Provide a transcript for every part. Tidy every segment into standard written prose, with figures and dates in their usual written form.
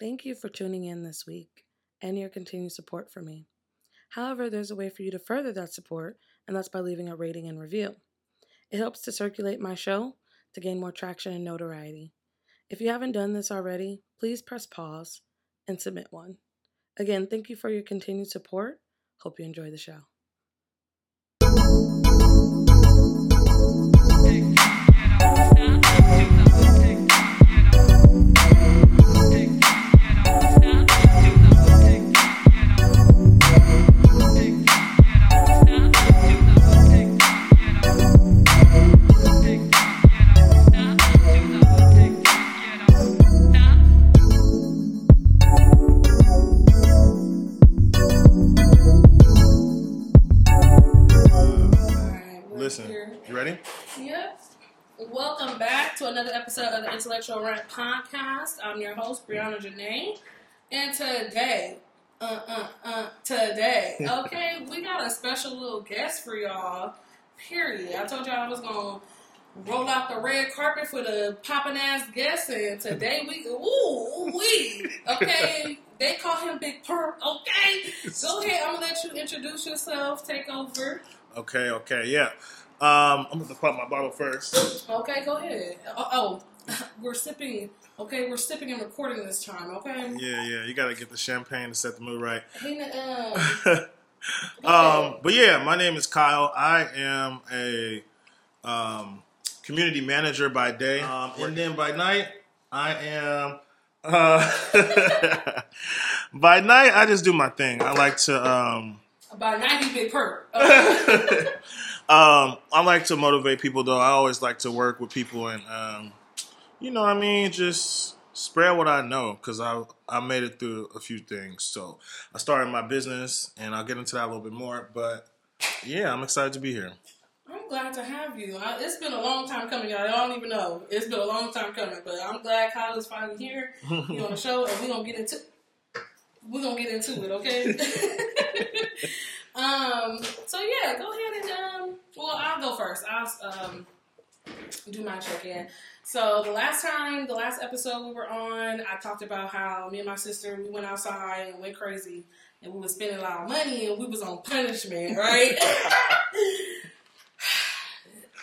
Thank you for tuning in this week and your continued support for me. However, there's a way for you to further that support, and that's by leaving a rating and review. It helps to circulate my show to gain more traction and notoriety. If you haven't done this already, please press pause and submit one. Again, thank you for your continued support. Hope you enjoy the show. Of the Intellectual Rent Podcast. I'm your host, Brianna Janae, and today, okay, we got a special little guest for y'all, period. I told y'all I was going to roll out the red carpet for the popping ass guest, and today okay, they call him Big Perp, okay? Go ahead, I'm going to let you introduce yourself, take over. Okay, yeah. I'm going to pop my bottle first. Okay, go ahead. We're sipping. Okay, we're sipping and recording this time, okay? Yeah, you got to get the champagne to set the mood right. But yeah, my name is Kyle. I am a community manager by day. And then by night, I am... by night, I just do my thing. I like to... by night, you Big Perp. Okay. I like to motivate people, though. I always like to work with people and, you know what I mean, just spread what I know, because I made it through a few things. So I started my business, and I'll get into that a little bit more. But, yeah, I'm excited to be here. I'm glad to have you. It's been a long time coming, y'all. Y'all don't even know. It's been a long time coming, but I'm glad Kyle is finally here. You're on the show, and we're going to get into it, okay? So yeah, go ahead and, I'll go first. I'll do my check-in. So the last episode we were on, I talked about how me and my sister, we went outside and went crazy and we was spending a lot of money and we was on punishment, right?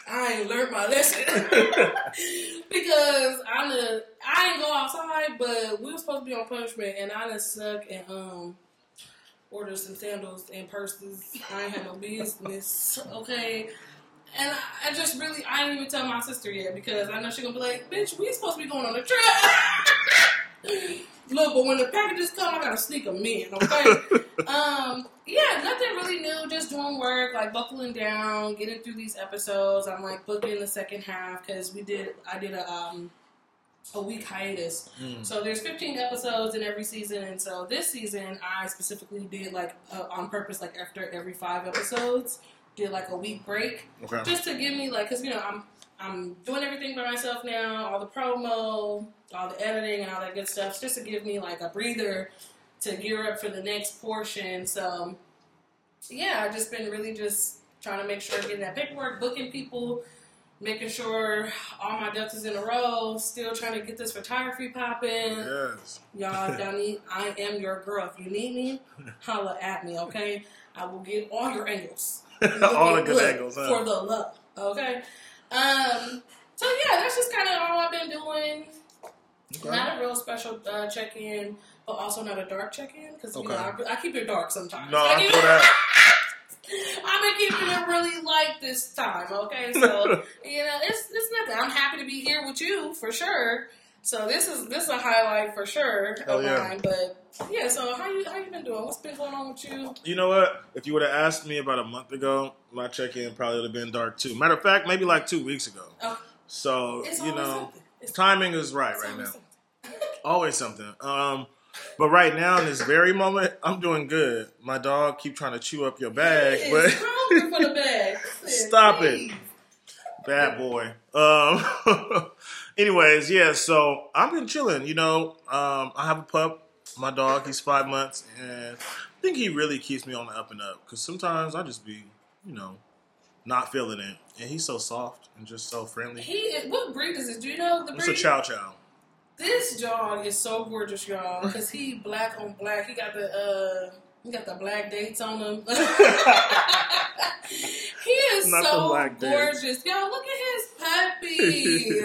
I ain't learned my lesson because I didn't go outside, but we were supposed to be on punishment and I just suck and, ordered some sandals and purses. I ain't had no business, okay? And I didn't even tell my sister yet because I know she's gonna be like, bitch, we supposed to be going on a trip. Look, but when the packages come, I gotta sneak them in, okay? Yeah, nothing really new, just doing work, like buckling down, getting through these episodes. I'm like booking the second half because I did a week hiatus. So there's 15 episodes in every season, and so this season I specifically did on purpose, like after every 5 episodes, did like a week break, okay, just to give me like, cause you know I'm doing everything by myself now, all the promo, all the editing, and all that good stuff, just to give me like a breather to gear up for the next portion. So yeah, I've just been really just trying to make sure I'm getting that paperwork, booking people, making sure all my ducks is in a row, still trying to get this photography popping. Yes. Y'all, if y'all need, I am your girl. If you need me, holla at me, okay? I will get all your angles. All the good angles, huh? For the love, okay? So, yeah, that's just kind of all I've been doing. Okay. Not a real special check-in, but also not a dark check-in, because okay, you know, I keep it dark sometimes. No, I feel that. I've been keeping it really light this time, okay? So, you know, it's nothing. I'm happy to be here with you, for sure. So this is a highlight for sure of mine. But yeah, so how you been doing? What's been going on with you? You know what? If you would have asked me about a month ago, my check-in probably would have been dark too. Matter of fact, maybe like 2 weeks ago. Oh. So, you know, timing is right now. Something. Always something. But right now, in this very moment, I'm doing good. My dog keep trying to chew up your bag, but for the bag. Stop it, bad boy. Anyways, yeah. So I've been chilling. You know, I have a pup. My dog, he's 5 months, and I think he really keeps me on the up and up. Because sometimes I just be, you know, not feeling it, and he's so soft and just so friendly. What breed is it? Do you know the breed? It's a chow chow. This dog is so gorgeous, y'all, because he black on black. He got the black dates on him. He is so gorgeous. Yo, look at his puppy.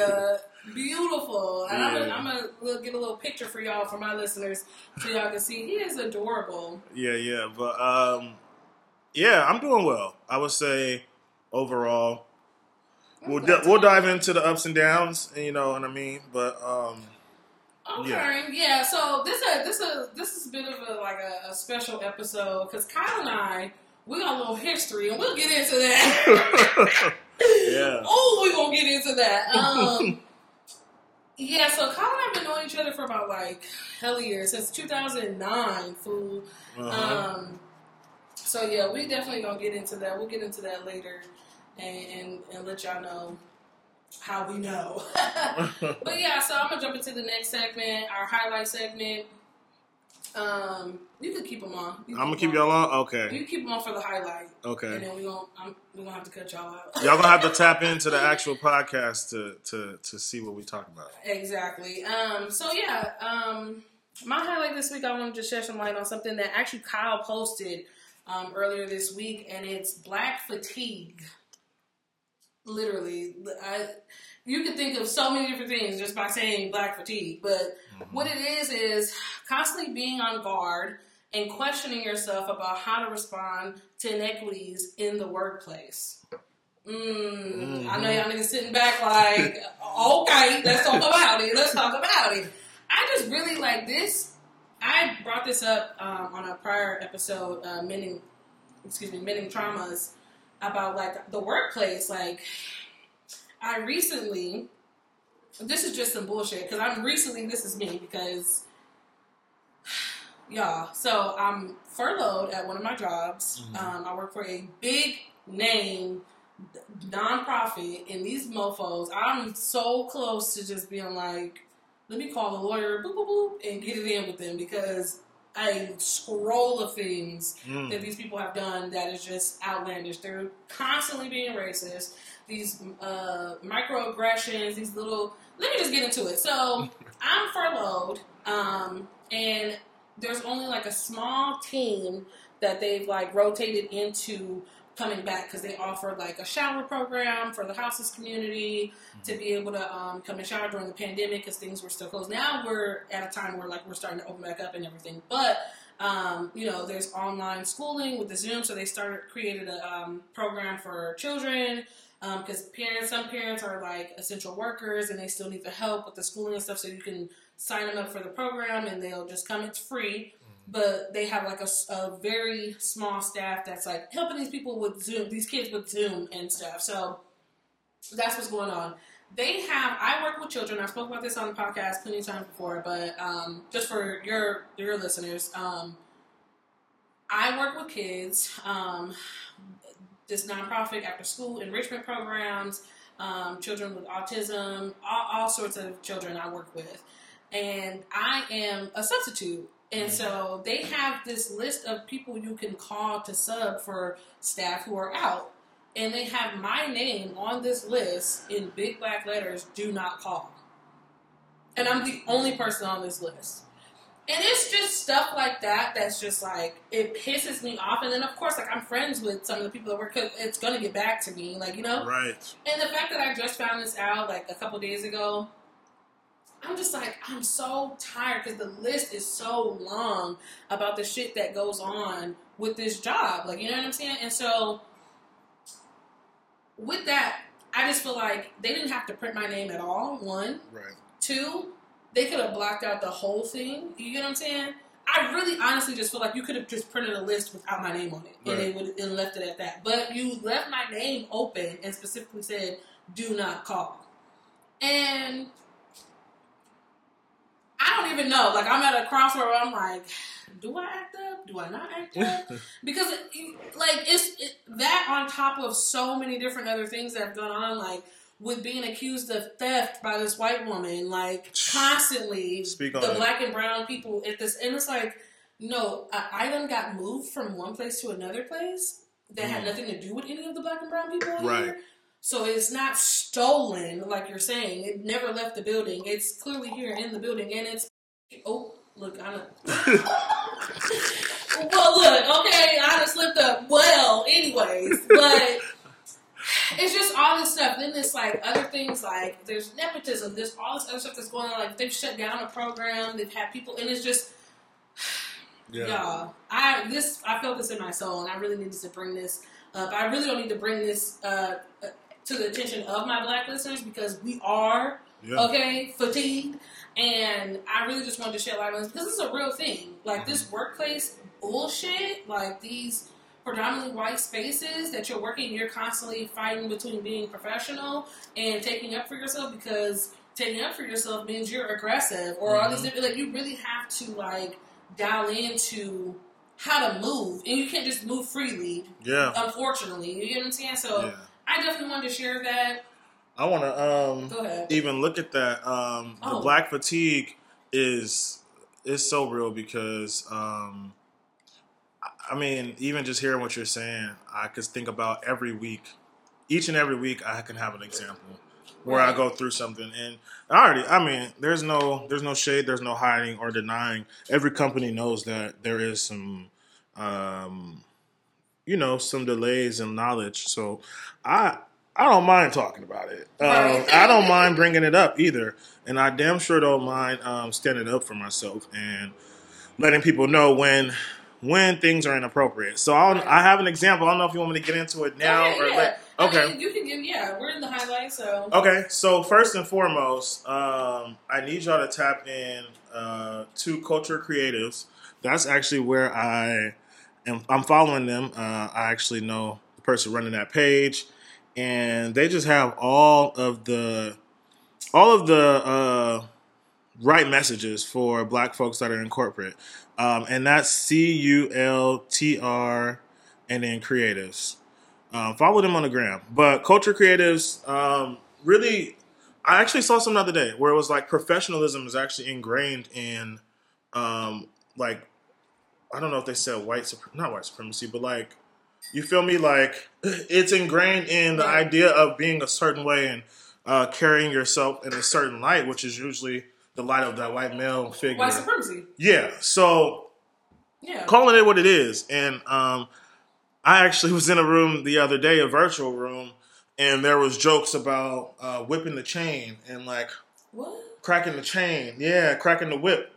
Beautiful. And yeah. I'm gonna get a little picture for y'all, for my listeners, so y'all can see. He is adorable. Yeah. But, yeah, I'm doing well. I would say overall. We'll dive into the ups and downs, you know what I mean. But okay, yeah. So this is a bit of a special episode, because Kyle and I, we got a little history, and we'll get into that. Yeah. Oh, we gonna get into that. Yeah. So Kyle and I have been knowing each other for about years, since 2009. Fool. Uh-huh. So yeah, we definitely gonna get into that. We'll get into that later. And let y'all know how we know. But yeah, so I'm going to jump into the next segment, our highlight segment. You can keep them on. I'm going to keep y'all on? Okay. You keep them on for the highlight. Okay. And then we're gonna have to cut y'all out. Y'all going to have to tap into the actual podcast to see what we talk about. Exactly. So yeah, my highlight this week, I wanted to shed some light on something that actually Kyle posted earlier this week, and it's black fatigue. Literally, you can think of so many different things just by saying black fatigue, but what it is constantly being on guard and questioning yourself about how to respond to inequities in the workplace. I know y'all niggas sitting back like, okay, let's talk about it. I just really like this. I brought this up on a prior episode, mending traumas, about the workplace. I recently, this is just some bullshit, because this is me, because y'all, so I'm furloughed at one of my jobs. I work for a big name nonprofit, and these mofos, I'm so close to just being like, let me call a lawyer, boop, boop, boop, and get it in with them, because a scroll of things that these people have done that is just outlandish. They're constantly being racist. These microaggressions, these little... Let me just get into it. So, I'm furloughed, and there's only a small team that they've rotated into coming back, because they offered a shower program for the houseless community to be able to come and shower during the pandemic, because things were still closed. Now we're at a time where we're starting to open back up and everything, but there's online schooling with the Zoom, so they created a program for children, because some parents are essential workers and they still need the help with the schooling and stuff, so you can sign them up for the program and they'll just come. It's free. But they have a very small staff that's helping these people with Zoom, these kids with Zoom and stuff. So that's what's going on. I work with children. I spoke about this on the podcast plenty of times before, but just for your listeners, I work with kids. This nonprofit after school enrichment programs, children with autism, all sorts of children I work with, and I am a substitute. And so they have this list of people you can call to sub for staff who are out. And they have my name on this list in big black letters, do not call. And I'm the only person on this list. And it's just stuff like that that's just it pisses me off. And then, of course, I'm friends with some of the people that work, because it's going to get back to me, Right. And the fact that I just found this out, a couple days ago, I'm just I'm so tired, because the list is so long about the shit that goes on with this job. You know what I'm saying? And so, with that, I just feel they didn't have to print my name at all, one. Right. Two, they could have blocked out the whole thing. You know what I'm saying? I really honestly just feel you could have just printed a list without my name on it. Right. And they would have left it at that. But you left my name open and specifically said, do not call. And... I don't even know. I'm at a crossroad where I'm do I act up? Do I not act up? Because, it's that on top of so many different other things that have gone on, with being accused of theft by this white woman, constantly, black and brown people at this, and it's no, an item got moved from one place to another place that had nothing to do with any of the black and brown people. Right. Here. So it's not stolen, like you're saying. It never left the building. It's clearly here in the building, and it's... Oh, look, I know. Well, look, okay, I just slipped up. Well, anyways, but... It's just all this stuff. Then there's like other things, like there's nepotism. There's all this other stuff that's going on. Like they've shut down a program. They've had people, and it's just, yeah. Y'all. I felt this in my soul, and I really needed to bring this up. I really don't need to bring this to the attention of my Black listeners because we are fatigued, and I really just wanted to share light on this because it's a real thing. Like this workplace bullshit. Like these predominantly white spaces that you're working, you're constantly fighting between being professional and taking up for yourself, because taking up for yourself means you're aggressive or all these different, like you really have to like dial into how to move, and you can't just move freely. Yeah. Unfortunately. You get what I'm saying? So I definitely wanted to share that. I want to even look at that. The Black fatigue is so real because I mean, even just hearing what you're saying, I could think about every week. Each and every week, I can have an example where I go through something. And there's no shade, there's no hiding or denying. Every company knows that there is some, some delays in knowledge. So I don't mind talking about it. I don't mind bringing it up either. And I damn sure don't mind standing up for myself and letting people know when things are inappropriate. So I have an example. I don't know if you want me to get into it now. Okay. I mean, you can give, we're in the highlights, so. Okay, so first and foremost, I need y'all to tap in to Culture Creatives. That's actually where I'm following them. I actually know the person running that page, and they just have all of the right messages for Black folks that are in corporate. And that's CULTR and then Creatives. Follow them on the gram. But Culture Creatives, really, I actually saw some the other day where it was like professionalism is actually ingrained in, I don't know if they said not white supremacy, but like, you feel me? Like, it's ingrained in the idea of being a certain way and carrying yourself in a certain light, which is usually the light of that white male figure. White supremacy. Yeah. So, calling it what it is. And I actually was in a room the other day, a virtual room, and there was jokes about whipping the chain and like cracking the chain. Yeah, cracking the whip.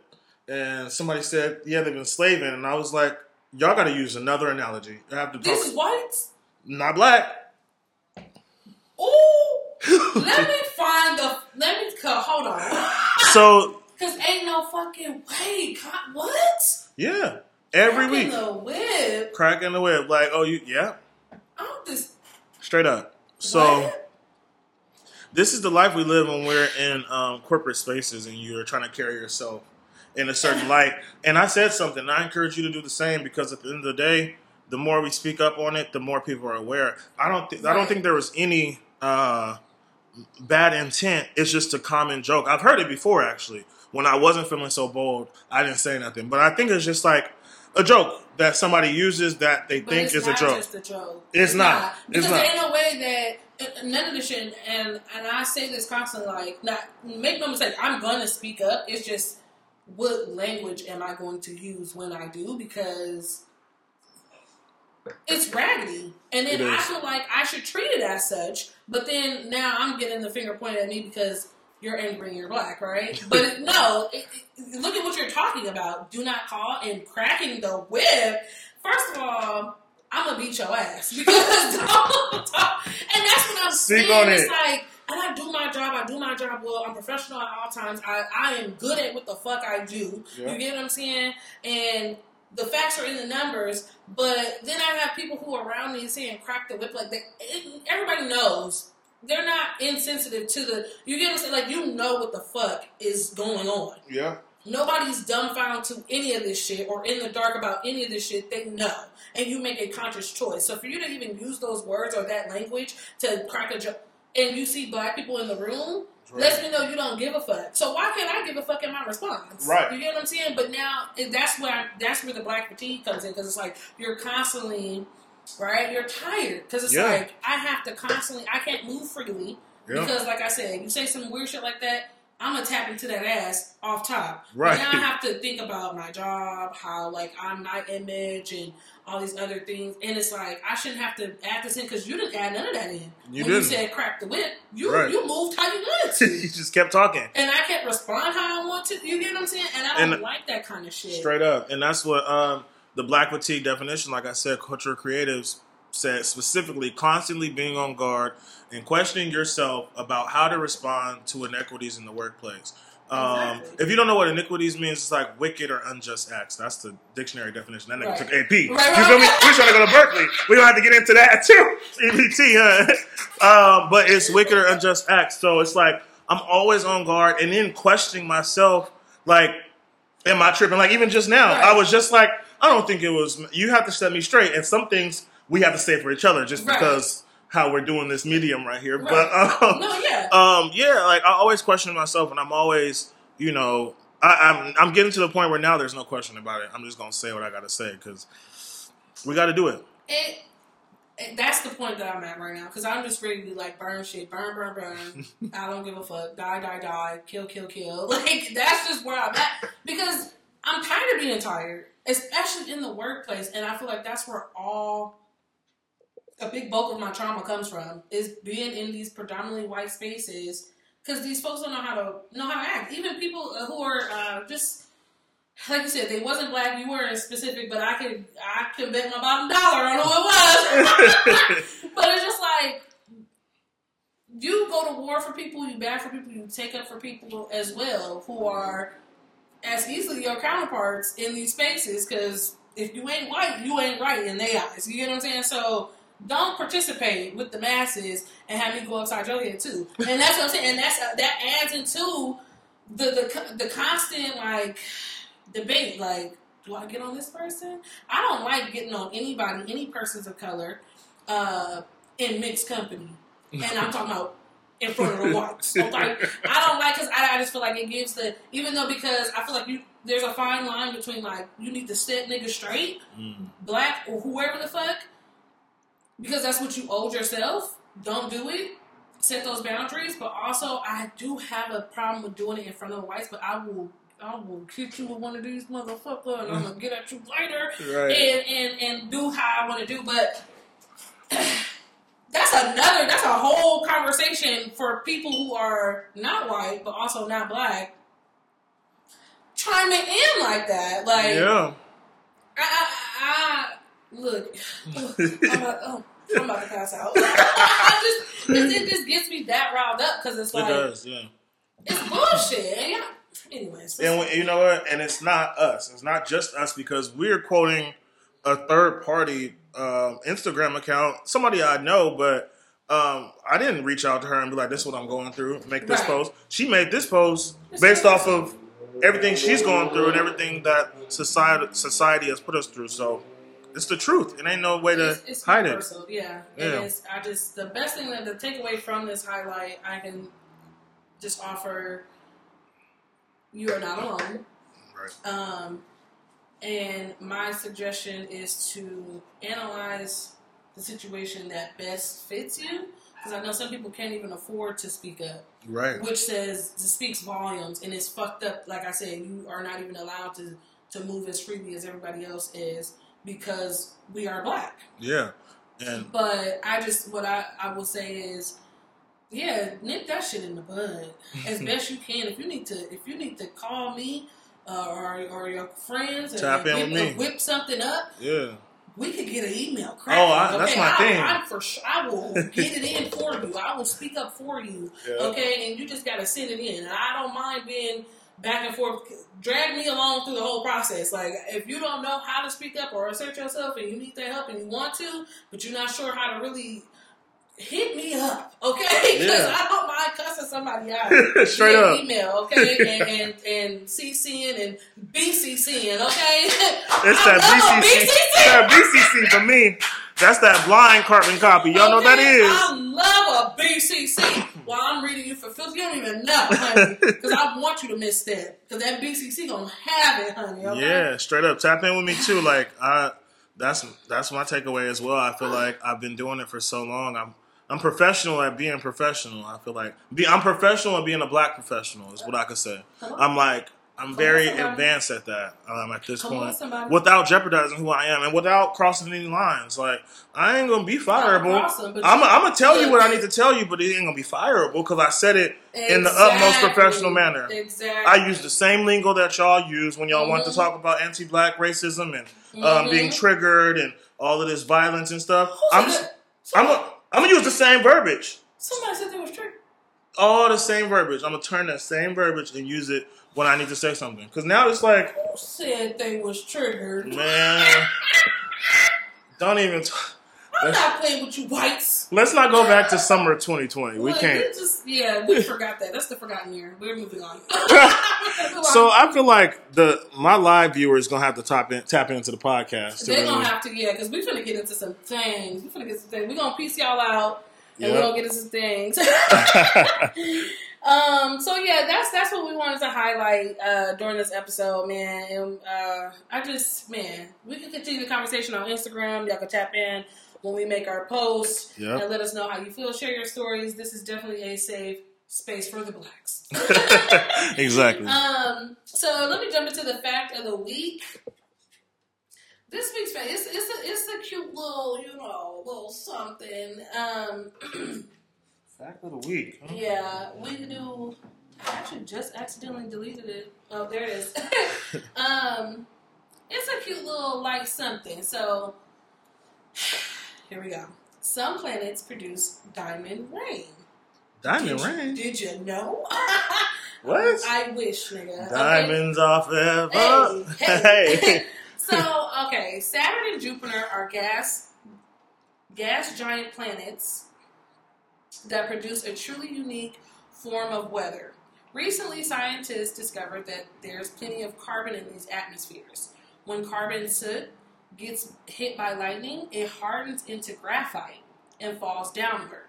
And somebody said, they've been slaving. And I was like, y'all got to use another analogy. I have to talk. This is white? Not Black. Ooh. Hold on. So, because ain't no fucking way. God, what? Yeah. Every week. Cracking the whip. Like, I'm just... Straight up. So, this is the life we live when we're in corporate spaces and you're trying to carry yourself in a certain light. And I said something, and I encourage you to do the same, because at the end of the day, the more we speak up on it, the more people are aware. I don't think there was any... bad intent. It's just a common joke. I've heard it before, actually. When I wasn't feeling so bold, I didn't say nothing. But I think it's just like a joke that somebody uses that they think is a joke. It's not just a joke. It's not. Because there ain't no way that none of this shit, and I say this constantly, like, make no mistake, I'm going to speak up. It's just, what language am I going to use when I do? Because it's raggedy. And then I feel like I should treat it as such, but then now I'm getting the finger pointed at me because you're angry and you're Black, right? But no, look at what you're talking about. Do not call and cracking the whip. First of all, I'm going to beat your ass. Because don't talk. And that's what I'm saying. It's like, and I do my job. I do my job well. I'm professional at all times. I am good at what the fuck I do. Yeah. You get what I'm saying? And the facts are in the numbers, but then I have people who are around me saying crack the whip. Like, everybody knows. They're not insensitive to the... You get what I'm saying? Like, you know what the fuck is going on. Yeah. Nobody's dumbfounded to any of this shit or in the dark about any of this shit. They know. And you make a conscious choice. So for you to even use those words or that language to crack a joke, and you see Black people in the room... Right. Let me know you don't give a fuck. So why can't I give a fuck in my response? Right. You get what I'm saying? But now that's where the Black fatigue comes in, because it's like you're constantly right? You're tired. Because it's like, I have to constantly, I can't move freely. Yeah. Because, like I said, you say some weird shit like that, I'm going to tap into that ass off top. Right. Now I have to think about my job, how, like, I'm my image and all these other things. And it's like, I shouldn't have to add this in because you didn't add none of that in. You said crack the whip. You moved how you wanted to. You just kept talking. And I can't respond how I want to. You get what I'm saying? And I don't like that kind of shit. Straight up. And that's what the Black Fatigue definition, like I said, cultural creatives said specifically, constantly being on guard and questioning yourself about how to respond to inequities in the workplace. Exactly. If you don't know what iniquities means, it's like wicked or unjust acts. That's the dictionary definition. That nigga took AP. Right. You feel me? We're trying to go to Berkeley. We don't have to get into that too. EBT, huh? But it's wicked or unjust acts. So it's like I'm always on guard and then questioning myself. Like, am I tripping? Like even just now, I was just like, I don't think it was. You have to set me straight. And some things we have to say for each other just because how we're doing this medium right here. Right. But, like I always question myself and I'm always, you know, I'm getting to the point where now there's no question about it. I'm just going to say what I got to say because we got to do it. That's the point that I'm at right now because I'm just ready to like burn shit, burn. I don't give a fuck. Die, kill. Like that's just where I'm at because I'm tired of being tired, especially in the workplace. And I feel like that's where a big bulk of my trauma comes from is being in these predominantly white spaces because these folks don't know how to act. Even people who are just like you said, they wasn't black. You weren't specific, but I could bet my bottom dollar on who it was. But it's just like you go to war for people, you bad for people, you take up for people as well who are as easily your counterparts in these spaces. Because if you ain't white, you ain't right in their eyes. You know what I'm saying? So. Don't participate with the masses and have me go upside your head too. And that's what I'm saying. And that adds into the constant like debate. Like, do I get on this person? I don't like getting on anybody, any persons of color, in mixed company. And I'm talking about in front of the whites. So, like, I don't like because I just feel like it gives the even though because I feel like there's a fine line between like you need to set niggas straight, black or whoever the fuck. Because that's what you owed yourself. Don't do it. Set those boundaries. But also, I do have a problem with doing it in front of the whites. But I will hit you with one of these motherfuckers, and I'm gonna get at you later, and do how I want to do. But that's a whole conversation for people who are not white, but also not black. Chiming in like that, like Look, I'm about to pass out. It just gets me that riled up because it's like, it's bullshit. Anyways. And you know what? And it's not us. It's not just us because we're quoting a third party Instagram account, somebody I know, but I didn't reach out to her and be like, this is what I'm going through. Make this post. She made this post based off of everything she's going through and everything that society has put us through. So. It's the truth. It ain't no way to hide it. It is. The best thing that the takeaway from this highlight I can just offer: you are not alone. Right. And my suggestion is to analyze the situation that best fits you, because I know some people can't even afford to speak up. Right. Which speaks volumes, and it's fucked up. Like I said, you are not even allowed to move as freely as everybody else is. Because we are black. Yeah. But what I will say is, nip that shit in the bud as best you can. If you need to call me or your friends and whip something up, we could get an email. That's my thing. I will get it in for you. I will speak up for you. Yeah. Okay, and you just got to send it in. And I don't mind being back and forth. Drag me along through the whole process. Like, if you don't know how to speak up or assert yourself and you need that help and you want to, but you're not sure how to really, hit me up, okay? Because I don't mind cussing somebody out. Straight up. Email, okay? And CCing and BCCing, okay? It's that BCC for me. That's that blind carbon copy. Y'all know what that is. I love a BCC. While I'm reading you for filth, you don't even know, honey. Because I want you to miss that. Because that BCC gonna have it, honey. Okay? Yeah, straight up. Tap in with me, too. Like, that's my takeaway as well. I feel like I've been doing it for so long. I'm professional at being professional. I feel like I'm professional at being a black professional is what I could say. I'm very advanced at that at this point, without jeopardizing who I am and without crossing any lines. Like, I ain't gonna be fireable. I'm gonna tell you what I need to tell you, but it ain't gonna be fireable because I said it in the utmost professional manner. Exactly. I use the same lingo that y'all use when y'all want to talk about anti-black racism and being triggered and all of this violence and stuff. I'm gonna use the same verbiage. Somebody said that was true. All the same verbiage. I'm gonna turn that same verbiage and use it when I need to say something. Because now it's like... Who said they was triggered? Man. Don't even... I'm not playing with you whites. Let's not go back to summer 2020. We can't. We forgot that. That's the forgotten year. We're moving on. So I feel like my live viewer is going to have to tap into the podcast. They're going to have to, because we're going to get into some things. We're going to piece y'all out. And we don't get into things. So yeah, that's what we wanted to highlight during this episode, man. And we can continue the conversation on Instagram. Y'all can tap in when we make our posts and let us know how you feel. Share your stories. This is definitely a safe space for the blacks. Exactly. So let me jump into the fact of the week. This week's fact, it's a cute little something. Fact of the week. Huh? Yeah, we do. I actually just accidentally deleted it. Oh, there it is. It's a cute little something. So here we go. Some planets produce diamond rain. Diamond rain? Did you know? What? I wish, nigga. Diamonds are forever. Hey. So, okay, Saturn and Jupiter are gas giant planets that produce a truly unique form of weather. Recently, scientists discovered that there's plenty of carbon in these atmospheres. When carbon soot gets hit by lightning, it hardens into graphite and falls downward,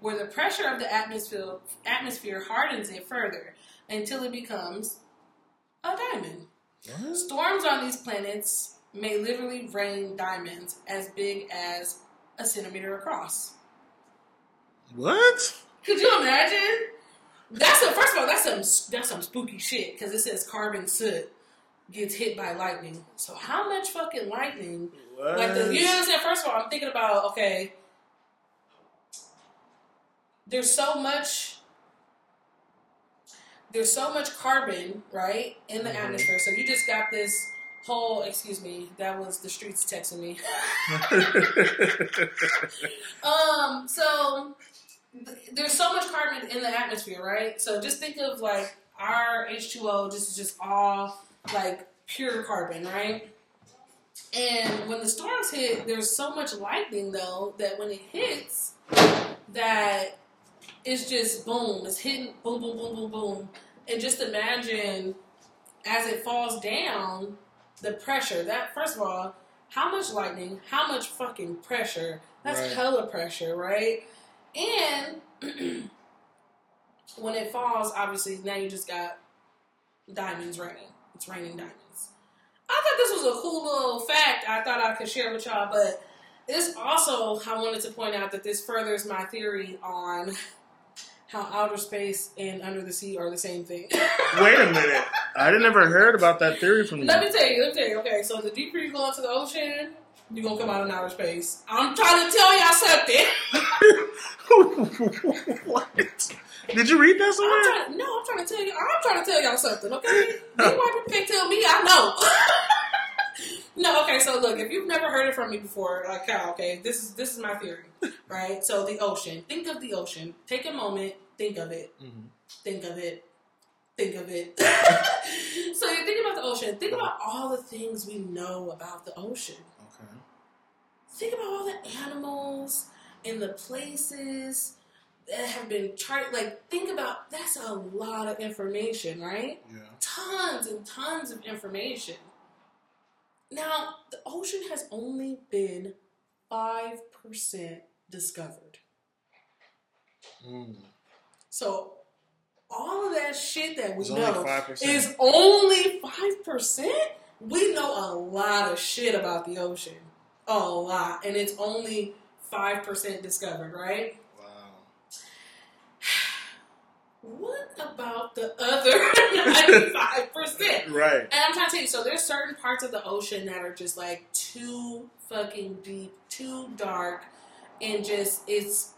where the pressure of the atmosphere hardens it further until it becomes a diamond. What? Storms on these planets may literally rain diamonds as big as a centimeter across. What? Could you imagine? First of all, that's some spooky shit because it says carbon soot gets hit by lightning. So how much fucking lightning? What? You understand? First of all, I'm thinking about there's so much. There's so much carbon, right, in the atmosphere. So you just got this whole, that was the streets texting me. So there's so much carbon in the atmosphere, right? So just think of our H2O, just all pure carbon, right? And when the storms hit, there's so much lightning though that when it hits, that it's just boom. It's hitting boom, boom, boom, boom, boom. And just imagine as it falls down, the pressure. That, first of all, how much lightning, how much fucking pressure. That's hella pressure, right? And when it falls, obviously, now you just got diamonds raining. It's raining diamonds. I thought this was a cool little fact I thought I could share with y'all, but this also, I wanted to point out that this furthers my theory on how outer space and under the sea are the same thing. Wait a minute. I never heard about that theory from you. Let me tell you. Okay, so the deeper you go into the ocean, you're going to come out in outer space. I'm trying to tell y'all something. What? Did you read that somewhere? I'm trying to tell you. I'm trying to tell y'all something, okay? You can't tell me. I know. No, okay, so look, if you've never heard it from me before, Cal, okay, this is my theory, right? So the ocean. Think of the ocean. Take a moment. Think of it. Mm-hmm. Think of it. Think of it. So you think about the ocean. Think about all the things we know about the ocean. Okay. Think about all the animals and the places that have been charted. Think about, that's a lot of information, right? Yeah. Tons and tons of information. Now, the ocean has only been 5% discovered. Mm. So, all of that shit that we know is only 5%. We know a lot of shit about the ocean. a lot, and it's only 5% discovered, right? Wow. What about the other 95%? Right. And I'm trying to tell you, so there's certain parts of the ocean that are just like too fucking deep, too dark, and just it's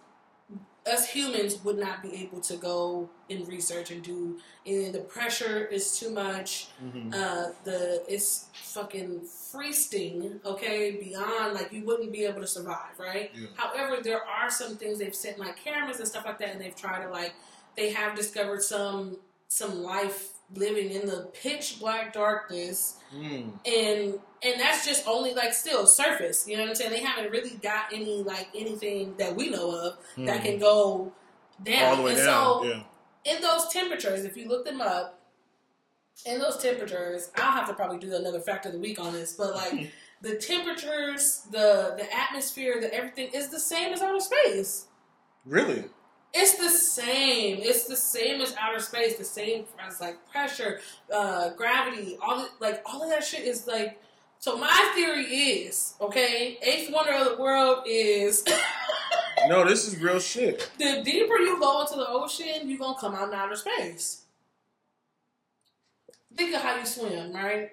us humans would not be able to go and research and do, and the pressure is too much. Mm-hmm. It's fucking freezing, okay, beyond, like, you wouldn't be able to survive, right? Yeah. However, there are some things they've sent, like, cameras and stuff like that, and they've tried to, like, they have discovered some life living in the pitch black darkness, and that's just only, like, still surface, you know what I'm saying? They haven't really got any, like, anything that we know of that can go down. All the way and down. So, in those temperatures, if you look them up, in those temperatures, I'll have to probably do another fact of the week on this, but, like, the temperatures, the atmosphere, everything is the same as outer space. Really? It's the same. It's the same as outer space. The same as, like, pressure, gravity, all of that shit is, like... So my theory is, okay, eighth wonder of the world is... No, this is real shit. The deeper you go into the ocean, you're going to come out in outer space. Think of how you swim, right?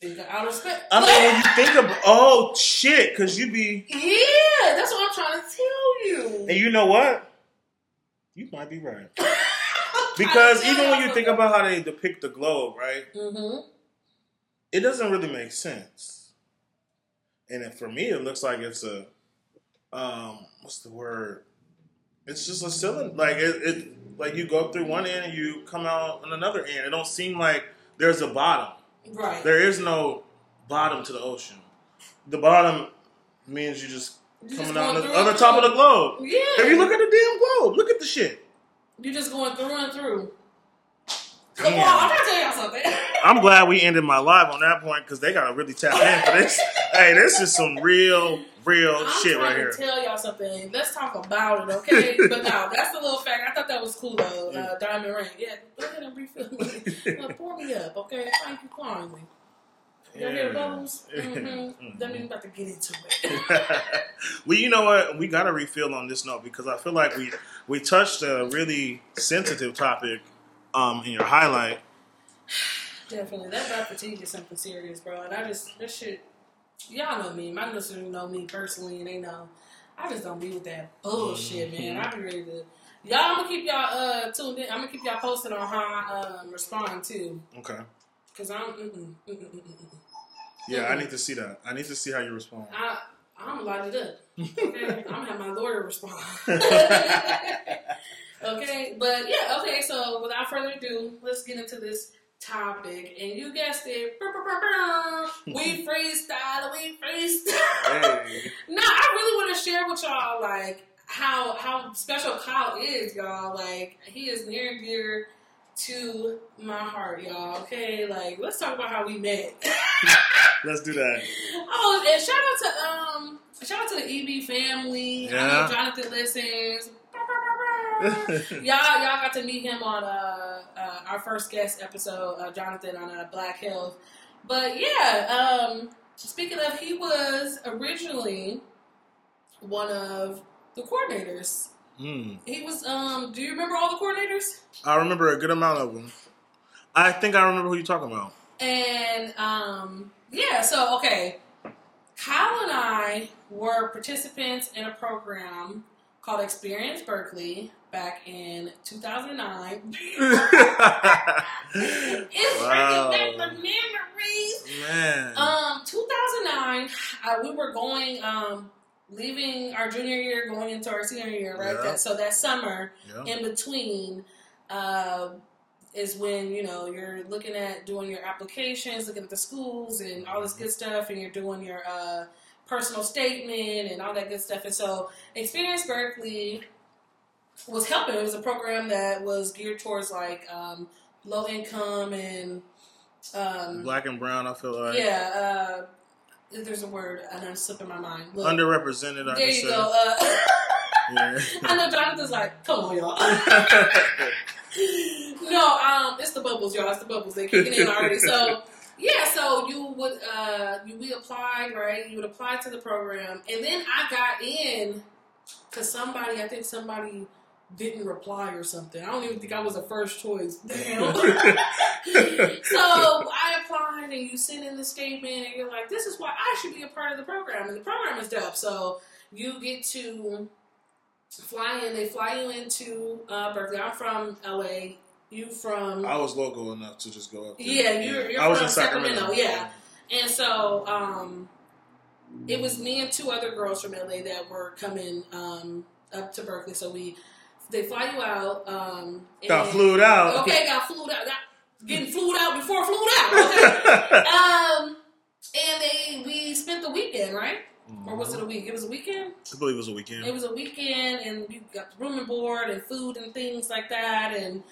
Think of outer space. I mean, when you think of... Oh, shit, because you be... Yeah, that's what I'm trying to tell you. And you know what? You might be right. Because even when you think about how they depict the globe, right? Mm-hmm. It doesn't really make sense. And for me, it looks like it's a... what's the word? It's just a cylinder. Like, like you go through one end and you come out on another end. It don't seem like there's a bottom. Right. There is no bottom to the ocean. The bottom means you just... Coming out on the other top of the globe. Yeah. If you look at the damn globe, look at the shit. You're just going through and through. Come on, I'm trying to tell y'all something. I'm glad we ended my live on that point because they got to really tap in for this. Hey, this is some real shit right here. I'm trying to tell y'all something. Let's talk about it, okay? But no, that's a little fact. I thought that was cool, though. Diamond ring. Yeah, go ahead and refill me. Pour me up, okay? Thank you kindly. Y'all hear those? Mm-hmm. Don't even about to get into it. Well, you know what? We got to refill on this note because I feel like we touched a really sensitive topic in your highlight. Definitely. That bad fatigue is something serious, bro. And that shit, y'all know me. My listeners know me personally, and they know I just don't be with that bullshit, man. I be ready to... Y'all, I'm going to keep y'all tuned in. I'm going to keep y'all posted on how I respond, too. Okay. Because I'm... Yeah, I need to see that. I need to see how you respond. I'm locked it up. Okay? I'm gonna have my lawyer respond. Okay? But yeah, okay, so without further ado, let's get into this topic. And you guessed it. We freestyle, Hey. No, I really wanna share with y'all like how special Kyle is, y'all. Like he is near and dear to my heart, y'all. Okay, like let's talk about how we met. Let's do that. Oh, and shout out to the EB family. Yeah. I mean, Jonathan listens. y'all got to meet him on our first guest episode, Jonathan on Black Health. But yeah, speaking of, he was originally one of the coordinators. Mm. He was, do you remember all the coordinators? I remember a good amount of them. I think I remember who you're talking about. And, yeah, so, okay. Kyle and I were participants in a program called Experience Berkeley back in 2009. It's wow. Bringing back the memories. Man. 2009, we were going, leaving our junior year, going into our senior year, right? Yeah. So that summer in between is when, you know, you're looking at doing your applications, looking at the schools and all this good stuff, and you're doing your personal statement and all that good stuff. And so Experience Berkeley was helping. It was a program that was geared towards, like, low income and... Black and brown, I feel like. Yeah, there's a word, and I'm slipping my mind. Look, underrepresented, I there you go. Yeah. I know Jonathan's like, come on, y'all. No, it's the bubbles, y'all. It's the bubbles. They're kicking in already. So, yeah, so you would we applied, right? You would apply to the program, and then I got in because somebody didn't reply or something. I don't even think I was a first choice. Damn. So I applied, and you send in the statement, and you're like, "This is why I should be a part of the program," and the program is dope. So you get to fly in. They fly you into Berkeley. I'm from LA. You from? I was local enough to just go up there. Yeah, you're I was from in Sacramento. Yeah, and so it was me and two other girls from LA that were coming up to Berkeley. So they fly you out. Got flued out. Okay, Getting flued out before flued out. Okay. And we spent the weekend, right? Or was it a week? It was a weekend? I believe it was a weekend. It was a weekend, and you got the room and board and food and things like that. And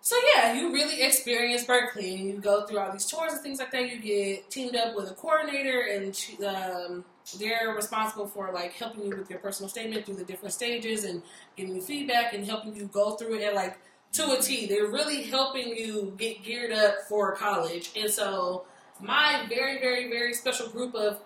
so, yeah, you really experience Berkeley. And you go through all these tours and things like that. You get teamed up with a coordinator, and they're responsible for, like, helping you with your personal statement through the different stages and giving you feedback and helping you go through it, like, to a T. They're really helping you get geared up for college. And so my very, very, very special group of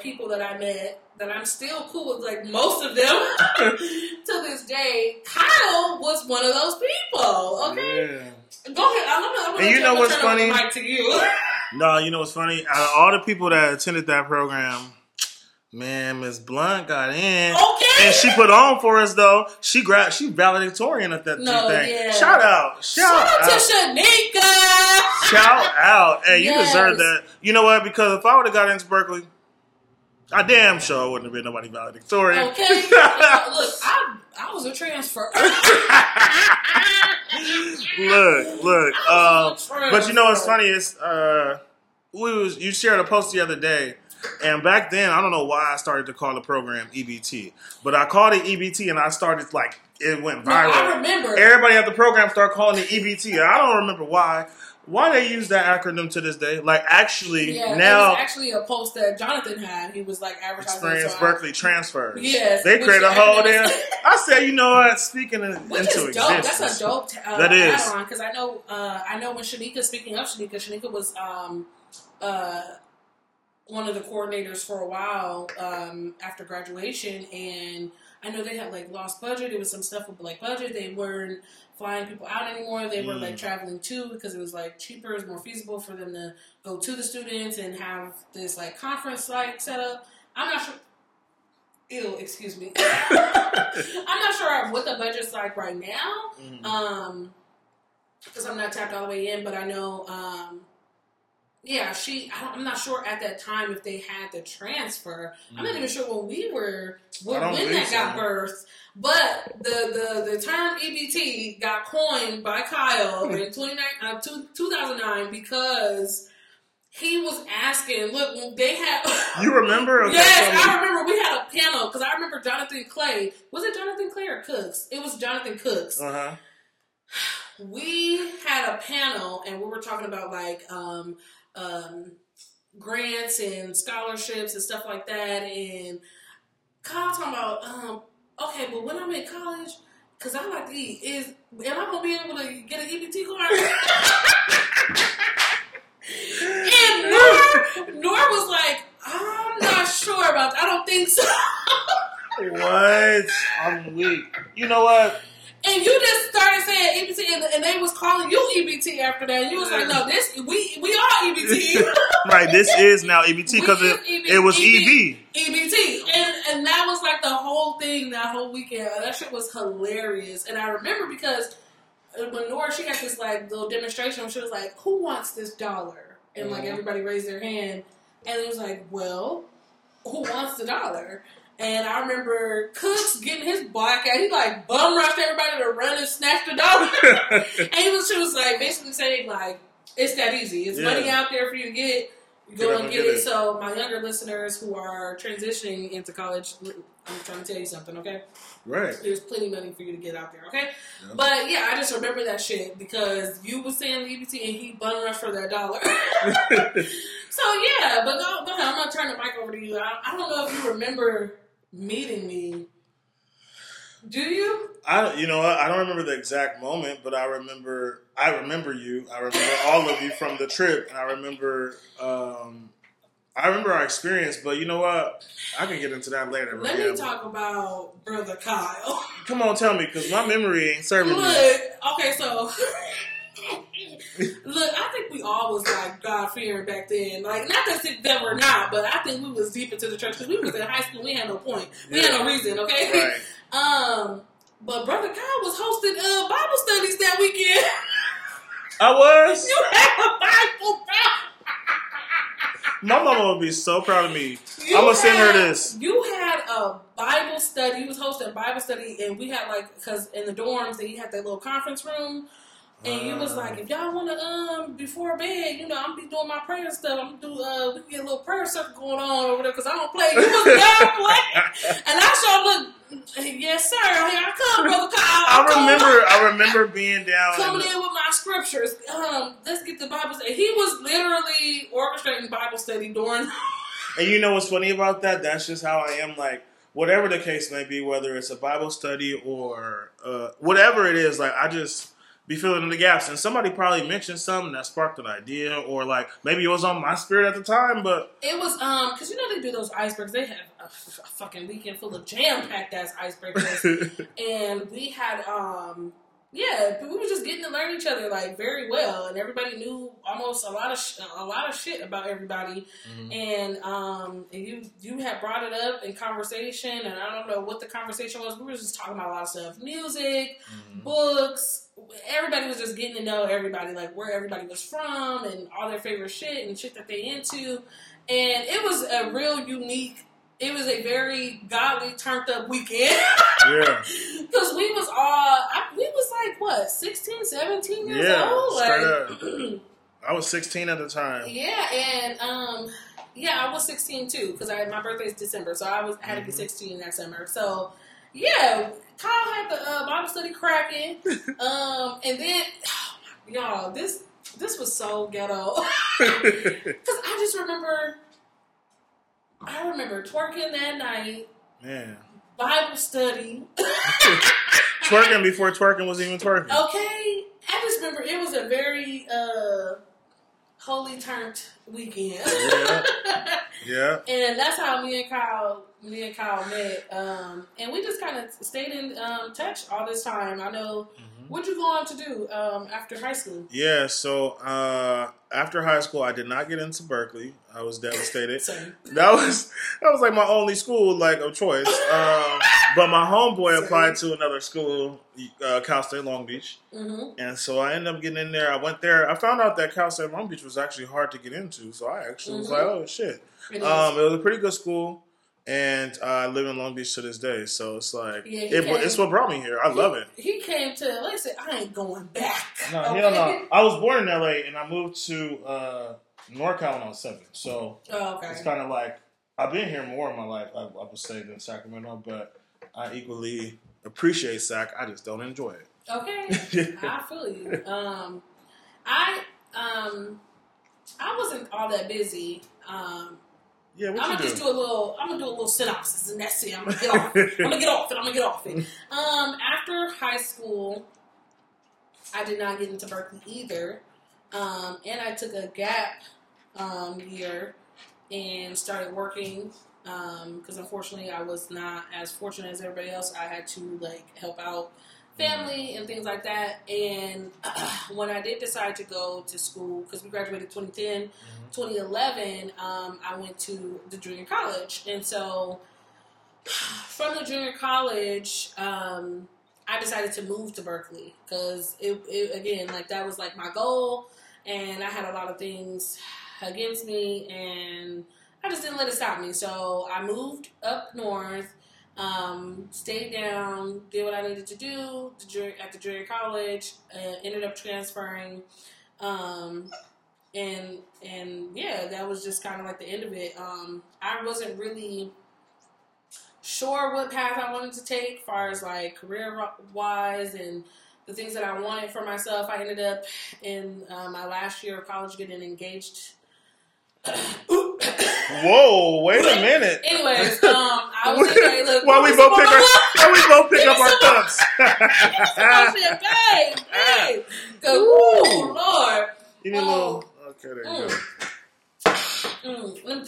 people that I met, that I'm still cool with, like most of them to this day, Kyle was one of those people. Okay, yeah. Go ahead. And you know what's funny? No, you know what's funny? Out of all the people that attended that program, man, Miss Blunt got in. Okay. And she put on for us, though. She valedictorian at that thing. Yeah. Shout out to Shanika. Shout out. Hey, yes. You deserve that. You know what? Because if I would have got into Berkeley, I damn sure I wouldn't have been nobody valedictorian. Okay. Look, I was a transfer. Look. But you know what's funny is you shared a post the other day. And back then, I don't know why I started to call the program EBT. But I called it EBT, and I started, like, it went viral. I remember. Everybody at the program started calling it EBT. I don't remember why. Why they use that acronym to this day. Like, actually, now. It was actually a post that Jonathan had. He was, like, advertising. Experience Berkeley transfers. Yes. They created a whole damn. I said, you know what? Speaking into existence. That's a dope that is. Because I know when Shanika, speaking of Shanika was one of the coordinators for a while after graduation, and I know they had like lost budget. It was some stuff with like budget. They weren't flying people out anymore. They were like traveling too because it was like cheaper, it's more feasible for them to go to the students and have this like conference like set up. I'm not sure. Excuse me. I'm not sure what the budget's like right now because I'm not tapped all the way in, but I know. Yeah, I'm not sure at that time if they had the transfer. I'm not even sure when we were, when that got birthed. But the term EBT got coined by Kyle in 2009 because he was asking, look, they had... You remember? Okay, yes, I remember. We had a panel because I remember Jonathan Clay. Was it Jonathan Clay or Cooks? It was Jonathan Cooks. Uh-huh. We had a panel and we were talking about like... grants and scholarships and stuff like that, and Kyle talking about okay, but when I'm in college, because I like to eat, am I gonna be able to get an EBT card? And Nor was like, I'm not sure about that. I don't think so. What? I'm weak. You know what? And you just started saying EBT, and they was calling you EBT after that. And you was like, no, we are EBT. Right, this is now EBT because it was EB. EBT. And that was like the whole thing that whole weekend. That shit was hilarious. And I remember because when Nora, she got this like little demonstration. She was like, who wants this $1? And like everybody raised their hand. And it was like, well, who wants the $1? And I remember Cooks getting his black out. He like bum rushed everybody to run and snatch the $1. And she was like basically saying like, it's that easy. It's money out there for you to get. Go and get it. So my younger listeners who are transitioning into college, I'm trying to tell you something, okay? Right. There's plenty of money for you to get out there, okay? Yeah. But yeah, I just remember that shit because you was saying the EBT and he bun rushed for that $1. So yeah, but go ahead. I'm gonna turn the mic over to you. I don't know if you remember meeting me. Do you? I don't remember the exact moment, but I remember you. I remember all of you from the trip, and I remember I remember our experience, but you know what? I can get into that later. Let me talk about Brother Kyle. Come on, tell me, because my memory ain't serving me. Look, okay, so... Look, I think we all was like God-fearing back then. Like, not that them or not, but I think we was deep into the church because we was in high school. We had no point. We had no reason, okay? Right. But Brother Kyle was hosting Bible studies that weekend. I was? You had a Bible problem. My mama would be so proud of me. I'm going to send her this. You had a Bible study. You was hosting a Bible study, and we had, like, because in the dorms, they had that little conference room. And you was like, if y'all want to, before bed, you know, I'm be doing my prayer stuff. I'm going to do, we can get a little prayer circle going on over there because I don't play. You was God play. And I sure look, yes, sir, here I come, Brother Kyle. I remember being down. Coming in with my scriptures. Let's get the Bible study. He was literally orchestrating Bible study during. And you know what's funny about that? That's just how I am, like. Whatever the case may be, whether it's a Bible study or whatever it is, like, I just... be filling in the gaps, and somebody probably mentioned something that sparked an idea, or like maybe it was on my spirit at the time, but it was because you know they do those icebergs. They have a fucking weekend full of jam-packed ass icebergs, and we had we were just getting to learn each other like very well, and everybody knew almost a lot of shit about everybody, mm-hmm. And you had brought it up in conversation, and I don't know what the conversation was. We were just talking about a lot of stuff, music, mm-hmm. books. Everybody was just getting to know everybody, like where everybody was from and all their favorite shit and shit that they into. And it was a real unique, it was a very godly, turned up weekend. Yeah. Because we was all, we was like, what, 16, 17 years old? Like, straight up. I was 16 at the time. Yeah, and I was 16 too, because my birthday's December, so I had to be 16 that summer. So, yeah, Kyle had the Bible study cracking, and then, y'all, this was so ghetto, because I remember twerking that night, man. Bible study, twerking before twerking was even twerking. Okay, I just remember it was a very holy turned weekend. Yeah, and that's how me and Kyle met, and we just kind of stayed in touch all this time. I know. Mm-hmm. What you go on to do after high school? Yeah, so after high school, I did not get into Berkeley. I was devastated. That was like my only school of choice. But my homeboy applied to another school, Cal State Long Beach, mm-hmm. and so I ended up getting in there. I went there. I found out that Cal State Long Beach was actually hard to get into, so I actually was like, oh shit. It was a pretty good school. And I live in Long Beach to this day, so it's like it's what brought me here. I love it. He came to LA and said, "I ain't going back." No, okay? Hell no. I was born in LA, and I moved to NorCal when I was 7. So it's kind of like I've been here more in my life, I would say, than Sacramento. But I equally appreciate Sac. I just don't enjoy it. Okay, I feel you. I wasn't all that busy. Yeah, what I'm gonna do a little synopsis, and that's it. I'm gonna get off it. After high school, I did not get into Berkeley either, and I took a gap year and started working because unfortunately I was not as fortunate as everybody else. I had to help out family and things like that. And when I did decide to go to school, because we graduated 2010, 2011, I went to the junior college. And so from the junior college, I decided to move to Berkeley because it again, that was my goal, and I had a lot of things against me, and I just didn't let it stop me. So I moved up north. Stayed down, did what I needed to do at the junior college, ended up transferring, and that was just kind of the end of it. I wasn't really sure what path I wanted to take as far as career-wise and the things that I wanted for myself. I ended up in my last year of college getting engaged. Whoa! Wait a minute. Anyways, I was like, "Look, we both pick up our cups." Babe. Go, Lord. You need a little. Okay, there you go. Let me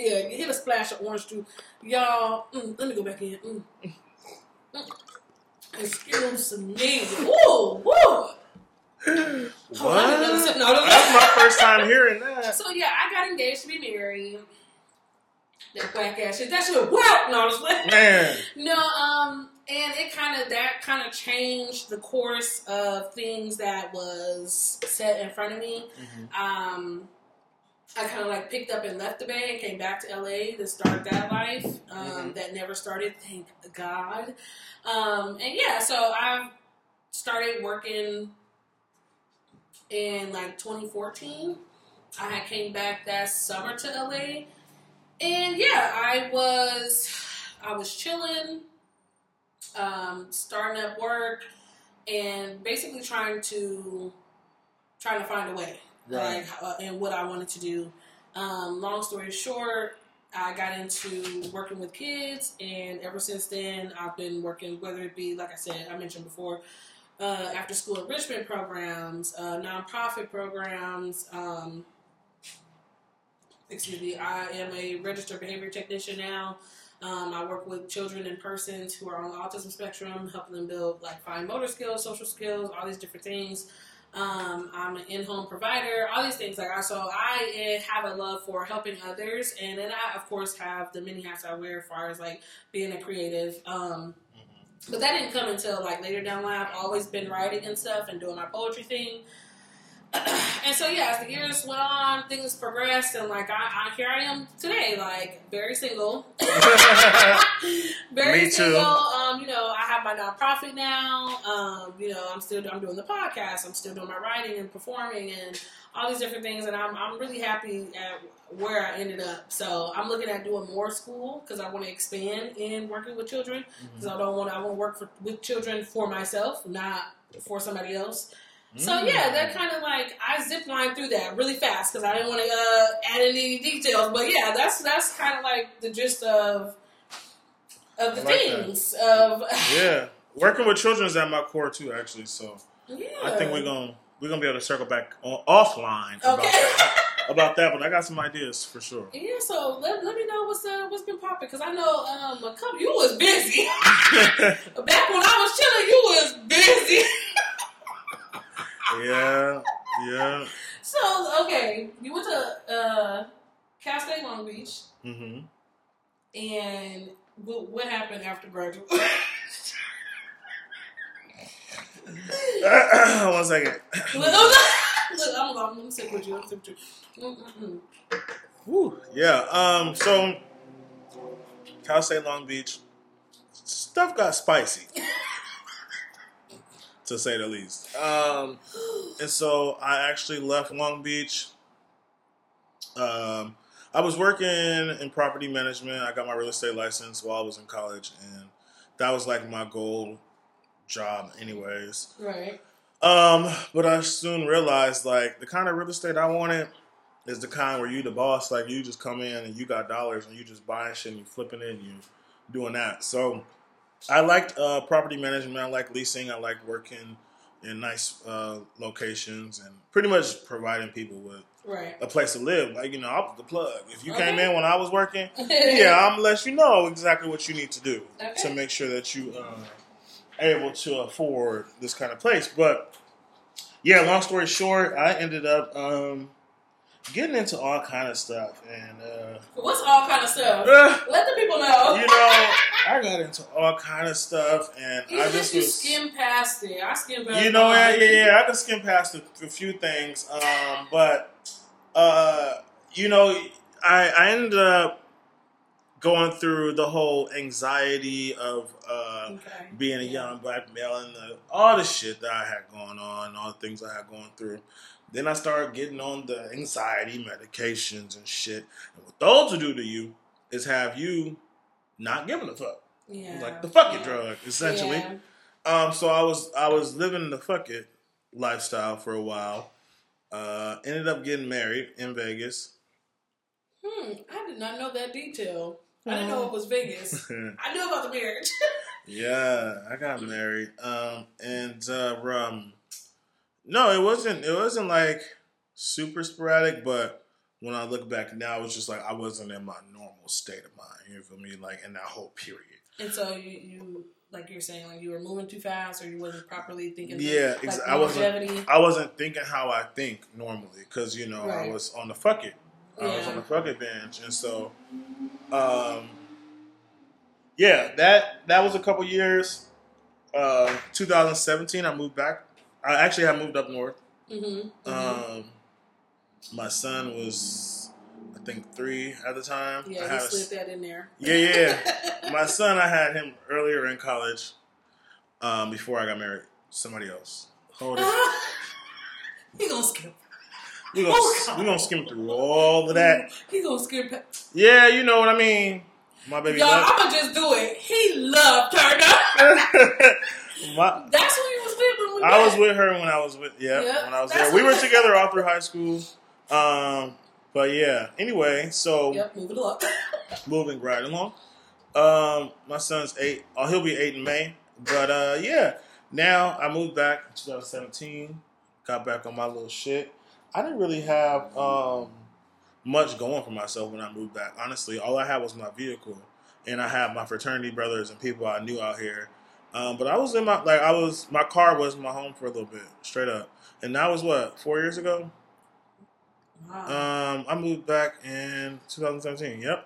hit a splash of orange juice, y'all. Let me go back in. Excuse me. Ooh, woo. What? No, that's my first time hearing that. So yeah, I got engaged to be married. That whack ass shit. That shit whack. No, just like man. No, and it kind of changed the course of things that was set in front of me. Mm-hmm. I kind of like picked up and left the Bay and came back to LA to start that life that never started. Thank God. And yeah, so I started working in like 2014. I had came back that summer to LA, and yeah, I was chilling, starting up work, and basically trying to find a way. Right. And what I wanted to do. Long story short, I got into working with kids, and ever since then, I've been working, whether it be, like I said, I mentioned before, after-school enrichment programs, nonprofit programs. I am a registered behavior technician now. I work with children and persons who are on the autism spectrum, helping them build, like, fine motor skills, social skills, all these different things. I'm an in-home provider, all these things like that. So I have a love for helping others, and then I, of course, have the many hats I wear as far as like being a creative. But that didn't come until like later down the line. I've always been writing and stuff and doing my poetry thing. And so yeah, as the years went on, things progressed, and like I here I am today, like very single. Me single. Too. You know, I have my nonprofit now. You know, I'm doing the podcast, I'm still doing my writing and performing and all these different things, and I'm really happy at where I ended up. So I'm looking at doing more school because I want to expand in working with children, because I want to work with children for myself, not for somebody else. So yeah, that kind of like I ziplined through that really fast because I didn't want to add any details. But yeah, that's kind of like the gist of the like things that. Yeah, working with children is at my core too, actually. So yeah. I think we're gonna be able to circle back offline about that. But I got some ideas for sure. Yeah, so let me know what's been popping, because I know you was busy back when I was chilling. You was busy. Yeah. So, okay, you went to Cal State Long Beach, and what happened after graduation? One second. Look, I'm sick with you. Whew, yeah. So, Cal State Long Beach, stuff got spicy. To say the least. And so I actually left Long Beach. I was working in property management. I got my real estate license while I was in college, and that was like my goal job anyways. Right. But I soon realized like the kind of real estate I wanted is the kind where you the boss, like you just come in and you got dollars and you just buying shit and you flipping it and you doing that. So I liked property management. I liked leasing. I liked working in nice locations and pretty much providing people with a place to live. Like, you know, I was the plug. If you came in when I was working, I'm gonna let you know exactly what you need to do to make sure that you are able to afford this kind of place. But, yeah, long story short, I ended up getting into all kind of stuff. And what's all kind of stuff? Let the people know. You know. I got into all kind of stuff, and skim past it. I skim past it. You know, yeah. I can skim past a few things, but you know, I ended up going through the whole anxiety of being a young black male and all the shit that I had going on, all the things I had going through. Then I started getting on the anxiety medications and shit, and what those will do to you is have you not giving a fuck. Yeah. Like the fuck it drug, essentially. Yeah. So I was living the fuck it lifestyle for a while. Ended up getting married in Vegas. I did not know that detail. I didn't know it was Vegas. I knew about the marriage. Yeah, I got married. And No, it wasn't like super sporadic, but when I look back now, it's just like I wasn't in my normal state of mind. You feel me? Like in that whole period. And so you like you're saying, like you were moving too fast, or you wasn't properly thinking. Yeah, like, I wasn't thinking how I think normally, because you know right. I was on the fuck it. I was on the fuck it bench, and so, that was a couple years. 2017, I moved back. I actually had moved up north. Mm-hmm. My son was, I think, 3 at the time. Yeah, I slipped that in there. Yeah. My son, I had him earlier in college, before I got married. Somebody else. Hold it. He gonna skip. We gonna skim through all of that. He gonna skip. Yeah, you know what I mean. My baby. Y'all, I'm gonna just do it. He loved Turner. That's who he was with when we met. I was with her when I was with when I was there. We were together all through high school. But yeah. Anyway, so moving right along. My son's 8. Oh, he'll be 8 in May. But now I moved back in 2017. Got back on my little shit. I didn't really have much going for myself when I moved back. Honestly, all I had was my vehicle, and I had my fraternity brothers and people I knew out here. But I was in my car was my home for a little bit, straight up. And that was what, 4 years ago? Wow. I moved back in 2017. Yep.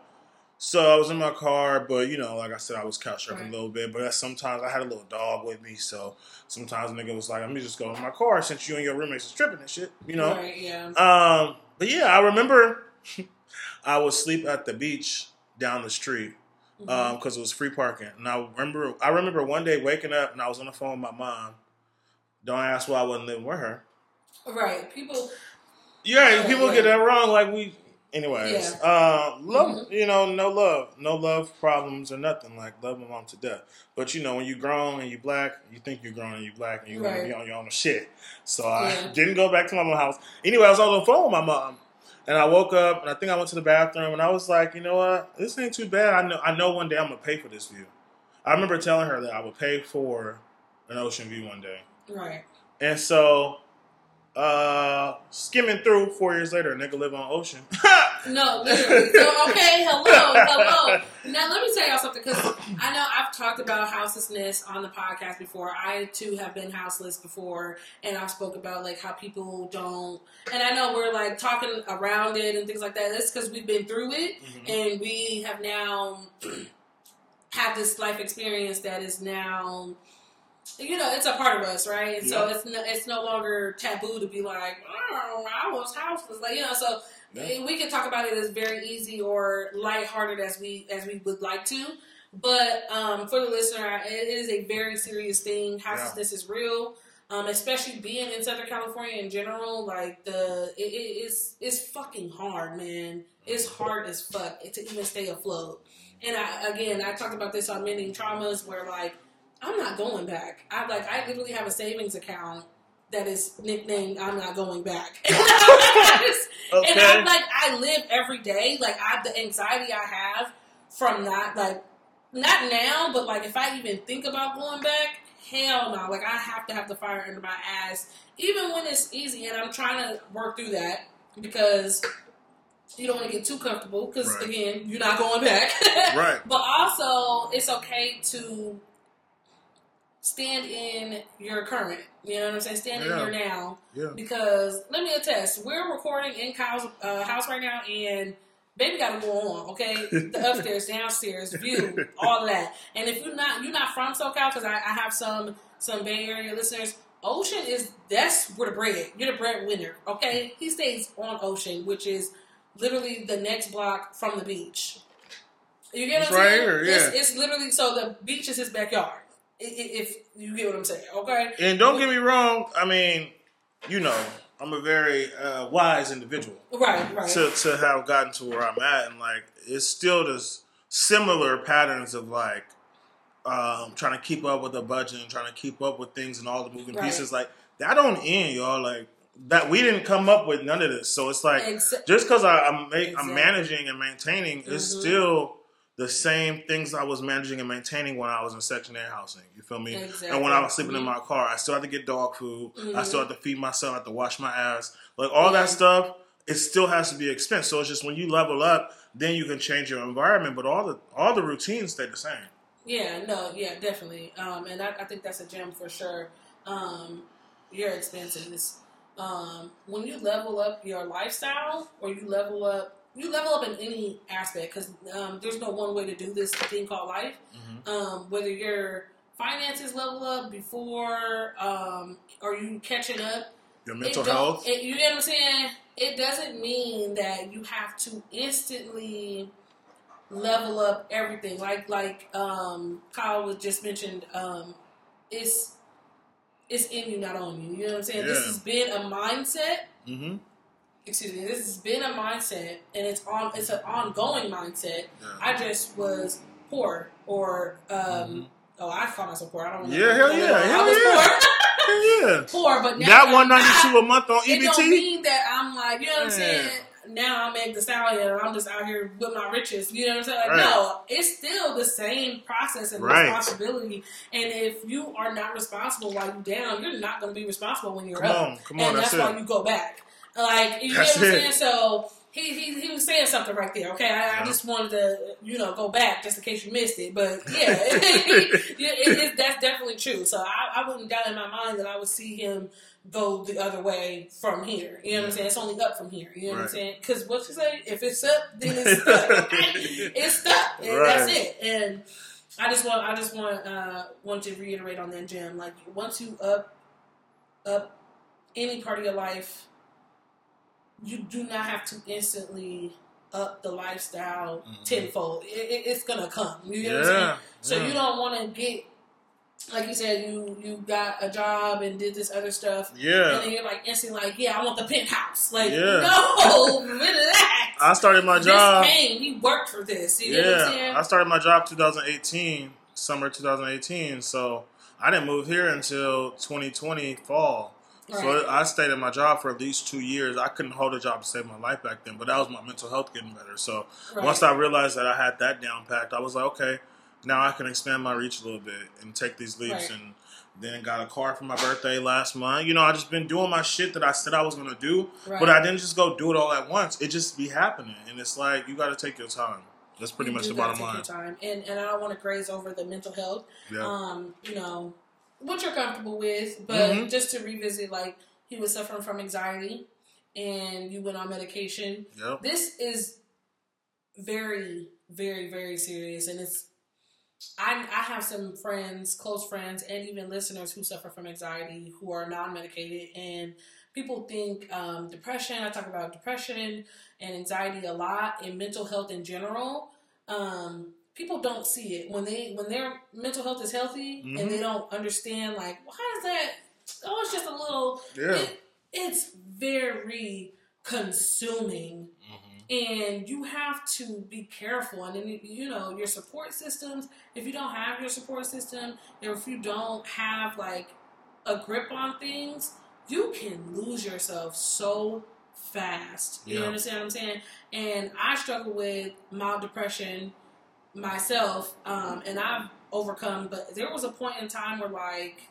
So I was in my car, but you know, like I said, I was couch surfing a little bit. But sometimes I had a little dog with me, so sometimes a nigga was like, "Let me just go in my car since you and your roommates is tripping and shit," you know. Right, yeah. But yeah, I remember I would sleep at the beach down the street because it was free parking. And I remember one day waking up and I was on the phone with my mom. Don't ask why I wasn't living with her. Right, people. Yeah, people get that wrong. Like we. Anyways, love, you know, no love problems or nothing. Like, love my mom to death. But, you know, when you grown and you black, you think you're grown and you black and you're going to be on your own shit. So I didn't go back to my mom's house. Anyway, I was on the phone with my mom and I woke up and I think I went to the bathroom and I was like, you know what? This ain't too bad. I know one day I'm going to pay for this view. I remember telling her that I would pay for an ocean view one day. Right. And so... skimming through 4 years later, a nigga live on ocean. No, literally. So, okay, hello. Now, let me tell y'all something, because I know I've talked about houselessness on the podcast before. I, too, have been houseless before, and I've spoke about, like, how people don't... And I know we're, like, talking around it and things like that. That's because we've been through it, and we have now had this life experience that is now... You know, it's a part of us, right? And so it's no longer taboo to be like, oh, I was houseless, like, you know. So we can talk about it as very easy or lighthearted as we would like to. But for the listener, it is a very serious thing. Houselessness is real, especially being in Southern California in general. Like it's fucking hard, man. It's hard as fuck to even stay afloat. And I talked about this on Mending Traumas, where like. I'm not going back. I literally have a savings account that is nicknamed "I'm not going back." And I'm like, I live every day. Like the anxiety I have from not now, but like if I even think about going back, hell no. Like I have to have the fire under my ass, even when it's easy. And I'm trying to work through that because you don't want to get too comfortable. Because again, you're not going back. Right. But also, it's okay to. Stand in your current, you know what I'm saying? Stand in your now, because let me attest, we're recording in Kyle's house right now, and baby gotta go on, okay? The upstairs, downstairs, view, all that. And if you're not from SoCal, because I have some Bay Area listeners, Ocean that's where the bread, you're the breadwinner, okay? He stays on Ocean, which is literally the next block from the beach. You get what I'm saying? Right here, yeah. It's literally, so the beach is his backyard. If you get what I'm saying, okay? And don't get me wrong, I mean, you know, I'm a very wise individual. Right. To have gotten to where I'm at, and, like, it's still this similar patterns of, like, trying to keep up with the budget and trying to keep up with things and all the moving pieces. Like, that don't end, y'all. Like, that we didn't come up with none of this. So it's like, just because I'm managing and maintaining, it's still... the same things I was managing and maintaining when I was in Section 8 housing. You feel me? Exactly. And when I was sleeping in my car, I still had to get dog food. Mm-hmm. I still had to feed myself. I had to wash my ass. Like, all that stuff, it still has to be expense. So it's just when you level up, then you can change your environment. But all the routines stay the same. Yeah, no, yeah, definitely. And I think that's a gem for sure. Your expenses. When you level up your lifestyle, or you level up in any aspect, because there's no one way to do this thing called life. Mm-hmm. Whether your finances level up before, or you catching up. Your mental health. You know what I'm saying? It doesn't mean that you have to instantly level up everything. Like Kyle was just mentioned, it's in you, not on you. You know what I'm saying? Yeah. This has been a mindset. Mm-hmm. Excuse me. This has been a mindset, and it's an ongoing mindset. Yeah. I just was poor, or I found myself poor. I don't know. Yeah, hell yeah. I was poor. Poor, but now that $192 a month on EBT. It don't mean that I'm like, you know what I'm saying? Now I'm at the salary, and I'm just out here with my riches. You know what I'm saying? Like, no, it's still the same process and responsibility. And if you are not responsible while you're down, you're not going to be responsible when you're up. Come on, and that's why you go back. Like, you know what I'm saying? So he was saying something right there. Okay, I just wanted to go back just in case you missed it. But yeah, that's definitely true. So I wouldn't doubt in my mind that I would see him go the other way from here. You know what I'm saying? It's only up from here. You know what I'm saying? Because what you say, if it's up, then it's stuck. It's stuck, and that's it. And I just want to reiterate on that, Jim. Like, once you up any part of your life, you do not have to instantly up the lifestyle tenfold. It's going to come. You know what I'm saying? So you don't want to get, like you said, you got a job and did this other stuff. Yeah. And then you're like instantly like, yeah, I want the penthouse. Like, no, relax. I started my job. This came. He worked for this. You know what I'm saying? I started my job 2018, summer 2018. So I didn't move here until 2020 fall. Right. So I stayed at my job for at least 2 years. I couldn't hold a job to save my life back then, but that was my mental health getting better. So once I realized that I had that down packed, I was like, okay, now I can expand my reach a little bit and take these leaps. And then got a car for my birthday last month. I just been doing my shit that I said I was going to do, but I didn't just go do it all at once. It just be happening. And it's like, you got to take your time. That's pretty much the bottom line. And I don't want to graze over the mental health. Yeah. What you're comfortable with, but just to revisit, like, he was suffering from anxiety and you went on medication. Yep. This is very, very, very serious, and it's, I have some friends, close friends, and even listeners who suffer from anxiety who are non-medicated, and people think depression, I talk about depression and anxiety a lot, and mental health in general, people don't see it when their mental health is healthy and they don't understand, like, why is that? Oh, it's just a little. Yeah. It's very consuming, and you have to be careful. And then, your support systems. If you don't have your support system, or if you don't have like a grip on things, you can lose yourself so fast. You understand what I'm saying? And I struggle with mild depression myself, and I've overcome, but there was a point in time where, like,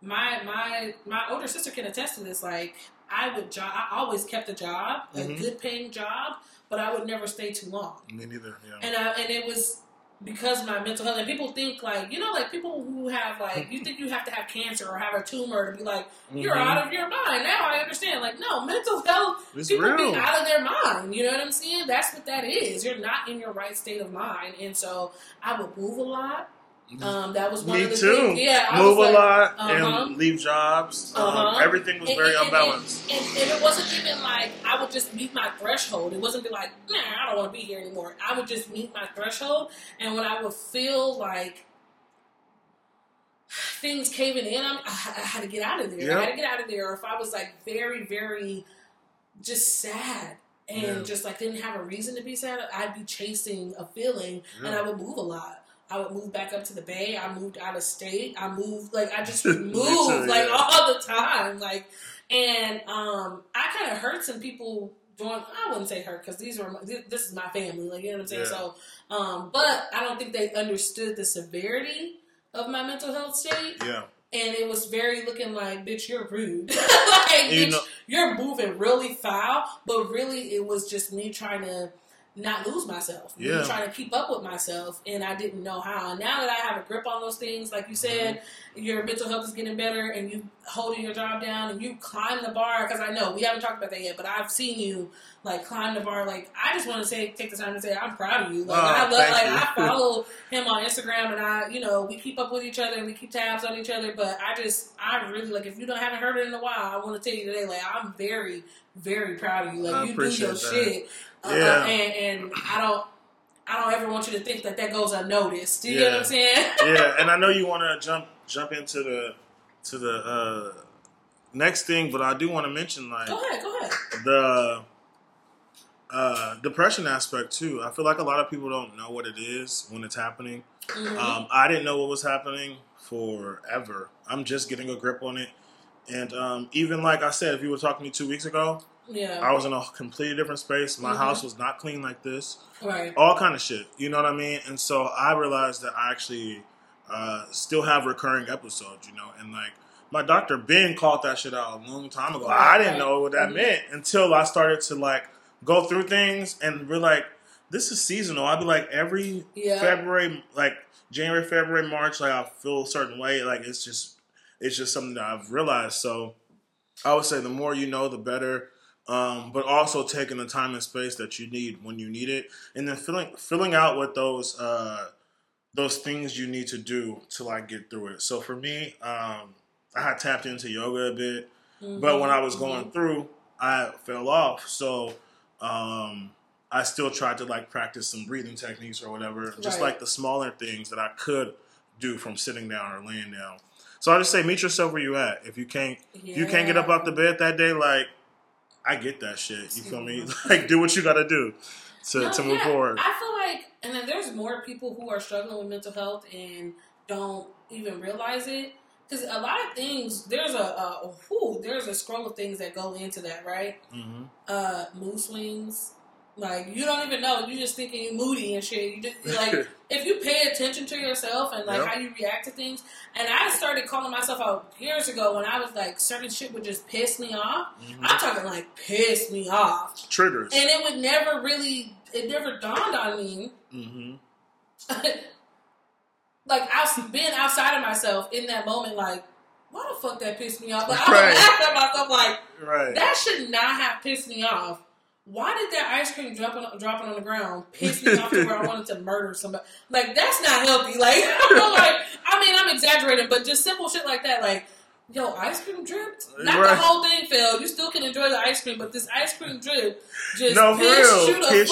my older sister can attest to this, like, I always kept a job, a good paying job, but I would never stay too long. Me neither, yeah. And it was because of my mental health, and people think, like, like, people who have, like, you think you have to have cancer or have a tumor to be like, you're out of your mind. Now I understand. Like, no, mental health, it's people real. Be out of their mind. You know what I'm saying? That's what that is. You're not in your right state of mind. And so I would move a lot. That was one Me of the too. Things. Yeah, I move was like, a lot and leave jobs. Everything was very unbalanced. And it wasn't even like I would just meet my threshold. It wasn't like, nah, I don't want to be here anymore. I would just meet my threshold, and when I would feel like things caving in, I had to get out of there. Yep. I had to get out of there. Or if I was like very, very just sad. And just like didn't have a reason to be sad, I'd be chasing a feeling, and I would move a lot. I would move back up to the Bay. I moved out of state. I moved, like, I just moved, all the time. Like, and I kind of hurt some people joined. I wouldn't say her because this is my family. Like, you know what I'm saying? Yeah. So, but I don't think they understood the severity of my mental health state. Yeah. And it was very looking like, bitch, you're rude. Like, you bitch, you're moving really foul. But really, it was just me trying to not lose myself. Yeah. Me trying to keep up with myself. And I didn't know how. Now that I have a grip on those things, like you said, mm-hmm. your mental health is getting better and you holding your job down and you climb the bar. Because I know, we haven't talked about that yet, but I've seen you, like, climb the bar. Like, I just want to take the time to say I'm proud of you. Like, I love, like, you. I follow him on Instagram and I, you know, we keep up with each other and we keep tabs on each other. But I really, like, if you haven't heard it in a while, I want to tell you today, like, I'm very, very proud of you. Like, you do your shit. Yeah. And I don't ever want you to think that goes unnoticed. Do you get what I'm saying? Yeah. And I know you want to jump into the next thing, but I do want to mention, like, go ahead. The depression aspect too. I feel like a lot of people don't know what it is when it's happening. Mm-hmm. I didn't know what was happening forever. I'm just getting a grip on it. And even like I said, if you were talking to me 2 weeks ago, yeah, I was in a completely different space. My mm-hmm. house was not clean like this. Right. All kind of shit. You know what I mean? And so I realized that I actually still have recurring episodes, you know. And, like, my doctor, Ben, called that shit out a long time ago. Right. I didn't know what that mm-hmm. meant until I started to, like, go through things and we're like, this is seasonal. I'd be like, every February, like, January, February, March, like, I feel a certain way. Like, it's just something that I've realized. So I would say the more you know, the better. But also taking the time and space that you need when you need it, and then filling out what those things you need to do to, like, get through it. So for me, I had tapped into yoga a bit, mm-hmm. but when I was going mm-hmm. through, I fell off. So I still tried to, like, practice some breathing techniques or whatever, just like the smaller things that I could do from sitting down or laying down. So I just say meet yourself where you at. If you can't you can't get up out the bed that day, like, I get that shit. You feel me? Like, do what you gotta do to move forward. I feel like, and then there's more people who are struggling with mental health and don't even realize it. Because a lot of things, there's a scroll of things that go into that, right? Mm-hmm. Mood swings. Like, you don't even know. You're just thinking you're moody and shit. You just, like, if you pay attention to yourself and, like, how you react to things. And I started calling myself out years ago when I was, like, certain shit would just piss me off. Mm-hmm. I'm talking, like, piss me off. Triggers. And it would never really, it never dawned on me. Mm-hmm. Like, I've been outside of myself in that moment, like, why the fuck that pissed me off? Like, I was laughing at myself, like, that should not have pissed me off. Why did that ice cream dropping on the ground piss me off to where I wanted to murder somebody? Like, that's not healthy. Like, I'm exaggerating, but just simple shit like that. Like, yo, ice cream dripped? Not the whole thing fell. You still can enjoy the ice cream, but this ice cream drip just pissed you the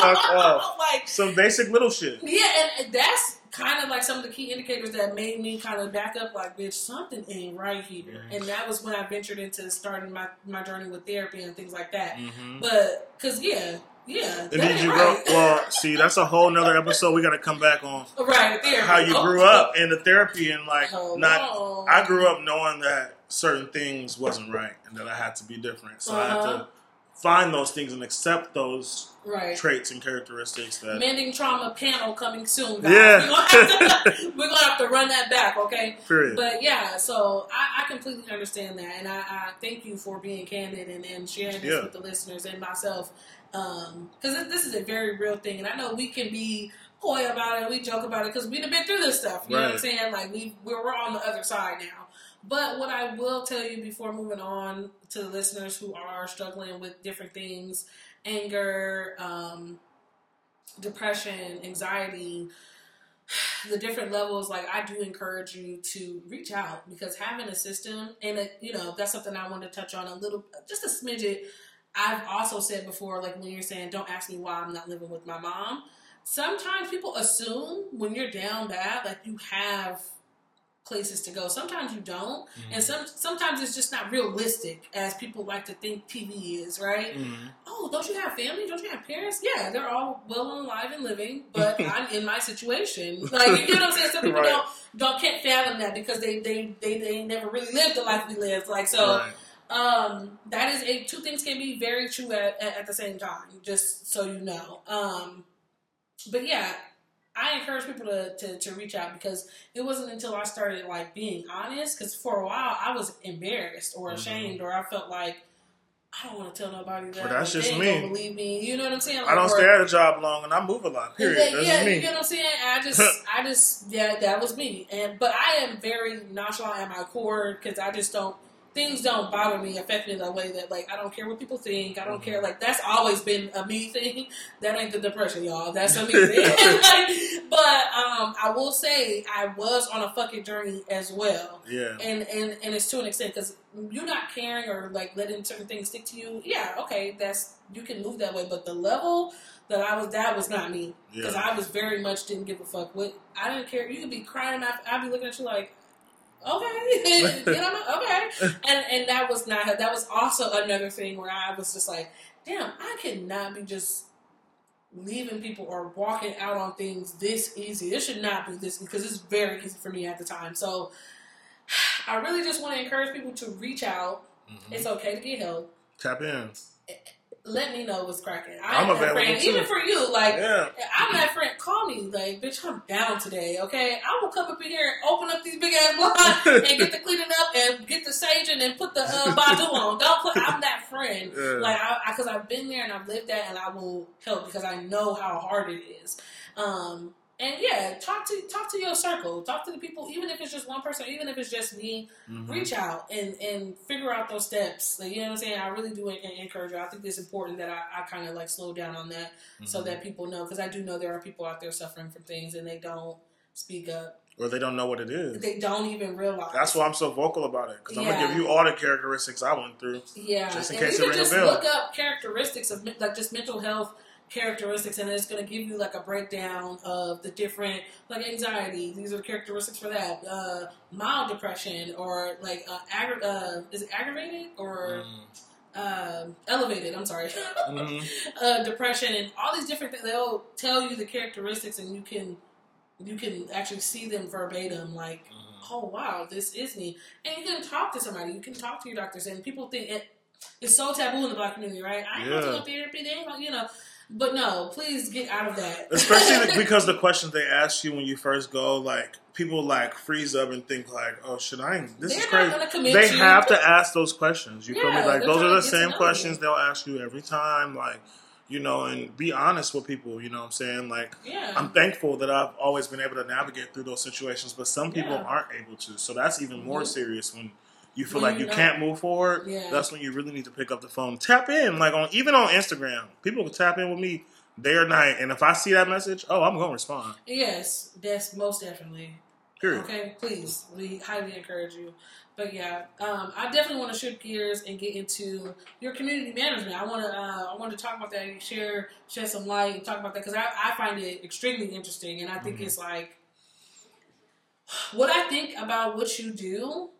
fuck off. Like, some basic little shit. Yeah, and that's kind of like some of the key indicators that made me kind of back up, like, bitch, something ain't right here. Mm-hmm. And that was when I ventured into starting my journey with therapy and things like that. Mm-hmm. But, because, and did you grow? Well, see, that's a whole nother episode we got to come back on. Right, therapy. How you grew up in the therapy and, like, I grew up knowing that certain things wasn't right and that I had to be different. So I had to find those things and accept those traits and characteristics. That Mending Trauma panel coming soon, guys. Yeah. We're gonna have to run that back, okay? Period. But yeah, so I completely understand that, and I thank you for being candid and sharing this with the listeners and myself, because this is a very real thing, and I know we can be coy about it, we joke about it, because we've been through this stuff. You know what I'm saying? Like, we're on the other side now. But what I will tell you before moving on to the listeners who are struggling with different things, anger, depression, anxiety, the different levels, like, I do encourage you to reach out, because having a system, and that's something I want to touch on a little, just a smidget. I've also said before, like, when you're saying, don't ask me why I'm not living with my mom. Sometimes people assume when you're down bad, like, you have places to go. Sometimes you don't, mm-hmm. and sometimes it's just not realistic, as people like to think TV is, right? Mm-hmm. Oh, don't you have family? Don't you have parents? Yeah, they're all well and alive and living, but I'm in my situation. Like, you know what I'm saying? Some people can't fathom that, because they never really lived the life we lived. Like, so That is it. Two things can be very true at the same time, just so you know. But yeah, I encourage people to reach out, because it wasn't until I started like being honest, because for a while I was embarrassed or ashamed, or I felt like I don't want to tell nobody that. But that's just me. They don't believe me. You know what I'm saying? Like, I don't stay at a job long, and I move a lot. Period. Like, that's me. You know what I'm saying? I just that was me. But I am very nonchalant at my core, because I just don't. Things don't bother me, affect me that way. That, like, I don't care what people think. I don't care. Like, that's always been a me thing. That ain't the depression, y'all. That's a me thing. I will say I was on a fucking journey as well. Yeah. And it's to an extent, because you not caring or like letting certain things stick to you. Yeah. Okay. You can move that way, but the level that I was, that was not me, because I was very much didn't give a fuck. I didn't care. You could be crying. I'd be looking at you like, okay, you know, okay, and that was not. That was also another thing where I was just like, damn, I cannot be just leaving people or walking out on things this easy. It should not be this, because it's very easy for me at the time. So I really just want to encourage people to reach out. Mm-hmm. It's okay to get help. Tap in. Let me know what's cracking. I'm available friend, too. Even for you, like, I'm that friend. Call me, like, bitch, I'm down today, okay? I will come up in here and open up these big-ass blinds and get the cleaning up and get the saging and put the Badu on. I'm that friend. Yeah. Like, because I've been there and I've lived that, and I will help, because I know how hard it is. And yeah, talk to your circle, talk to the people, even if it's just one person, even if it's just me. Mm-hmm. Reach out and figure out those steps. Like, you know what I'm saying? I really do encourage you. I think it's important that I kind of like slow down on that, mm-hmm. so that people know, because I do know there are people out there suffering from things and they don't speak up. Or they don't know what it is. They don't even realize. That's why I'm so vocal about it. Because I'm going to give you all the characteristics I went through. Yeah. Just in case it rings a bell. Look up characteristics of, like, just mental health characteristics, and it's going to give you like a breakdown of the different, like, anxiety. These are the characteristics for that. Mild depression, or like is it aggravated or elevated? I'm sorry. Mm-hmm. Depression, and all these different things. They'll tell you the characteristics, and you can actually see them verbatim. Like, oh wow, this is me. And you can talk to somebody. You can talk to your doctors. And people think it's so taboo in the Black community, right? I ain't going to therapy. They ain't, you know. But no, please get out of that. Especially because the questions they ask you when you first go, like, people like freeze up and think like, oh shit, this is crazy. They have to ask those questions. You feel me? Like, those are the same questions they'll ask you every time. Like, you know, and be honest with people, you know what I'm saying? Like, I'm thankful that I've always been able to navigate through those situations, but some people aren't able to. So that's even more serious when you feel like you can't move forward. Yeah. That's when you really need to pick up the phone. Tap in. Like, even on Instagram, people can tap in with me day or night. And if I see that message, I'm going to respond. Yes, that's most definitely. Period. Okay, please. We highly encourage you. But yeah, I definitely want to shift gears and get into your community management. I want to talk about that and shed some light and talk about that, because I find it extremely interesting. And I think it's like, what I think about what you do,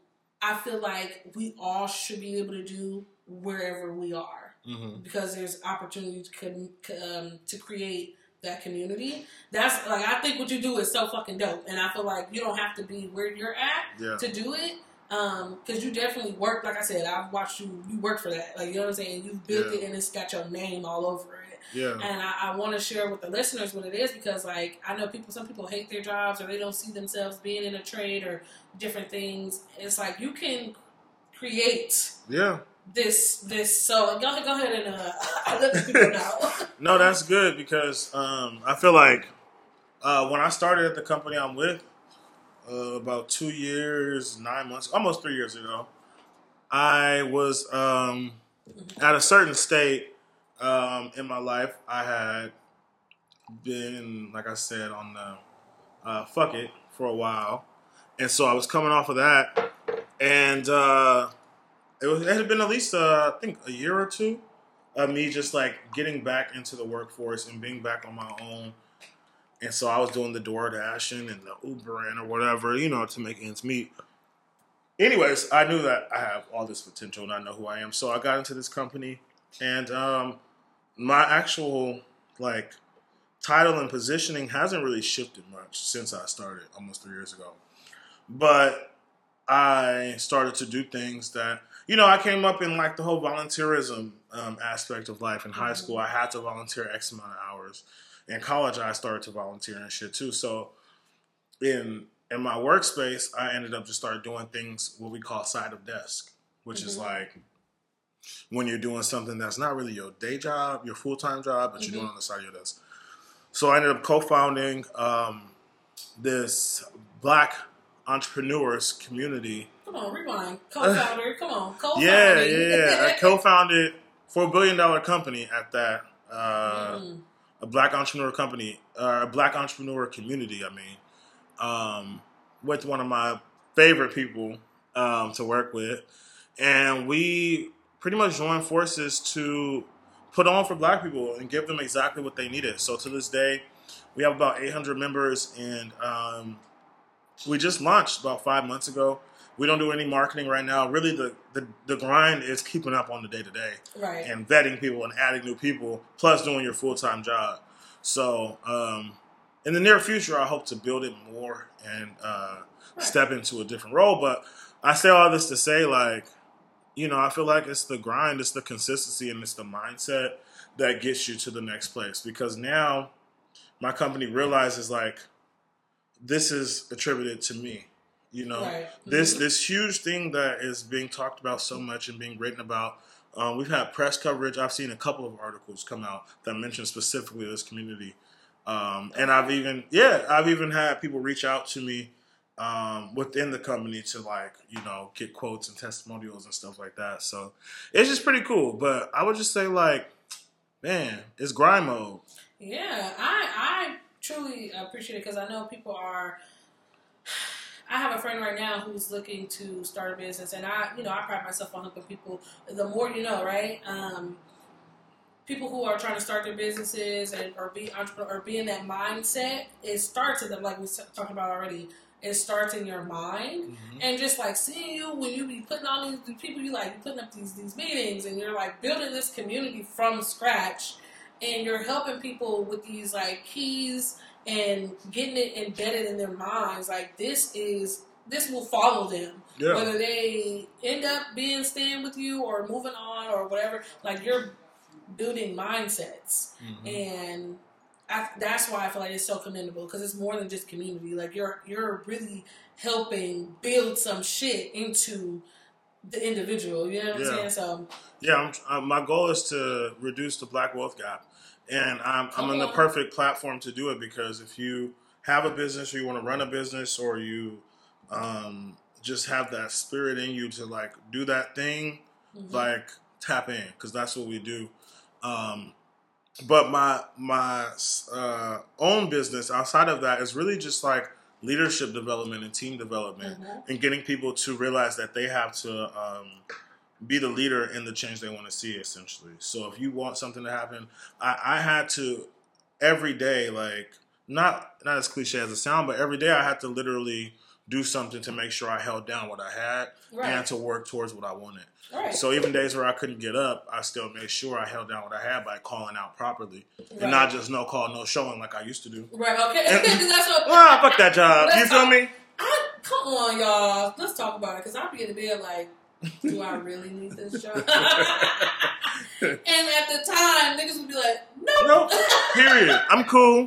I feel like we all should be able to do wherever we are, because there's opportunity to create that community. That's like, I think what you do is so fucking dope, and I feel like you don't have to be where you're at to do it, because you definitely work. Like I said, I've watched you work for that. Like, you know what I'm saying? You've built it, and it's got your name all over it. Yeah. And I want to share with the listeners what it is, because, like, I know some people hate their jobs, or they don't see themselves being in a trade or different things. It's like, you can create this. So go ahead and I let the people know. No, that's good, because I feel like when I started at the company I'm with about 2 years, 9 months, almost 3 years ago, I was at a certain state in my life. I had been, like I said, on the fuck it for a while. And so I was coming off of that. And it had been at least, I think, a year or two of me just like getting back into the workforce and being back on my own. And so I was doing the DoorDashing and the Ubering or whatever, you know, to make ends meet. Anyways, I knew that I have all this potential and I know who I am. So I got into this company. And my actual, like, title and positioning hasn't really shifted much since I started almost 3 years ago. But I started to do things that, you know, I came up in like the whole volunteerism aspect of life. In high school, I had to volunteer X amount of hours. In college, I started to volunteer and shit too. So in my workspace, I ended up just start doing things what we call side of desk, which is like when you're doing something that's not really your day job, your full-time job, but you're doing on the side of your desk. So I ended up co-founding this Black entrepreneurs community. Come on, rewind. Co-founder, come on. Co-founding. Yeah. I co-founded for $4 billion company at that. A Black entrepreneur company, a Black entrepreneur community, I mean, with one of my favorite people to work with. And we pretty much joined forces to put on for Black people and give them exactly what they needed. So to this day, we have about 800 members, and we just launched about 5 months ago. We don't do any marketing right now. Really, the grind is keeping up on the day-to-day. Right. And vetting people and adding new people, plus doing your full-time job. So in the near future, I hope to build it more and step into a different role. But I say all this to say, like, you know, I feel like it's the grind, it's the consistency, and it's the mindset that gets you to the next place. Because now my company realizes, like, this is attributed to me. You know, this huge thing that is being talked about so much and being written about. We've had press coverage. I've seen a couple of articles come out that mention specifically this community. And I've even had people reach out to me within the company to, like, you know, get quotes and testimonials and stuff like that. So it's just pretty cool. But I would just say, like, man, it's grind mode. Yeah, I truly appreciate it, because I know people are... I have a friend right now who's looking to start a business, and I pride myself on helping people. The more you know, right? People who are trying to start their businesses or be entrepreneur or be in that mindset, it starts in them, like we talked about already. It starts in your mind, and just like seeing you when you be putting all these people, you putting up these meetings, and you're like building this community from scratch, and you're helping people with these like keys. And getting it embedded in their minds, like this will follow them, whether they end up staying with you or moving on or whatever. Like, you're building mindsets, and that's why I feel like it's so commendable, because it's more than just community. Like, you're really helping build some shit into the individual. You know what I'm saying? So yeah, my goal is to reduce the Black wealth gap. And I'm on the perfect platform to do it, because if you have a business or you want to run a business, or you just have that spirit in you to, like, do that thing, like, tap in, because that's what we do. But my own business outside of that is really just, like, leadership development and team development, and getting people to realize that they have to be the leader in the change they want to see, essentially. So if you want something to happen, I had to every day, like, not as cliche as it sounds, but every day I had to literally do something to make sure I held down what I had and to work towards what I wanted. Right. So even days where I couldn't get up, I still made sure I held down what I had by calling out properly, and not just no call, no showing like I used to do. Right. Okay. Well, fuck that job. You feel me? Come on, y'all. Let's talk about it, because I'll be in the bed like, do I really need this job? And at the time, niggas would be like, nope. Period. I'm cool.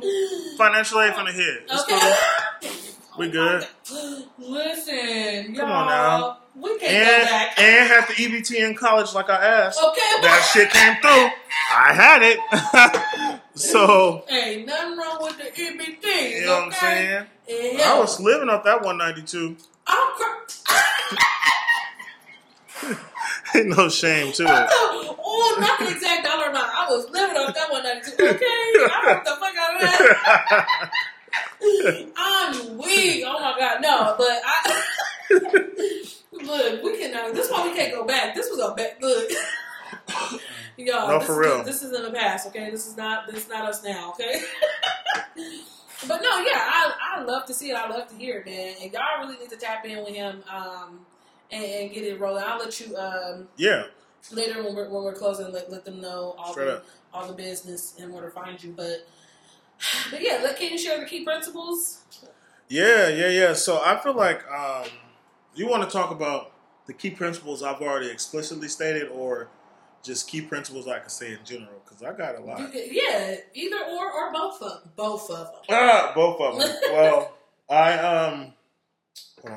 Financial aid finna hit. It's cool. We good. Listen, come on now. We can't go back. And have the EBT in college like I asked. Okay. That shit came through. I had it. So ain't nothing wrong with the EBT. You know what I'm saying? And I was living off that 192. Ain't no shame to it. Oh, not the exact dollar amount. I was living off that 192. Okay, I heard the fuck out of that. I'm weak. Oh my god, no. But look, we cannot. This is why we can't go back. This was a bad look. Y'all, no, for real. This is in the past. Okay, this is not us now. Okay. But no, yeah, I love to see it. I love to hear it, man. And y'all really need to tap in with him. And get it rolling. I'll let you later when we're closing, let them know all the business and where to find you. But yeah, can you share the key principles? Yeah. So I feel like you want to talk about the key principles I've already explicitly stated, or just key principles I could say in general, because I got a lot. Yeah, either or both of them. Ah, both of them. Well, I hold on,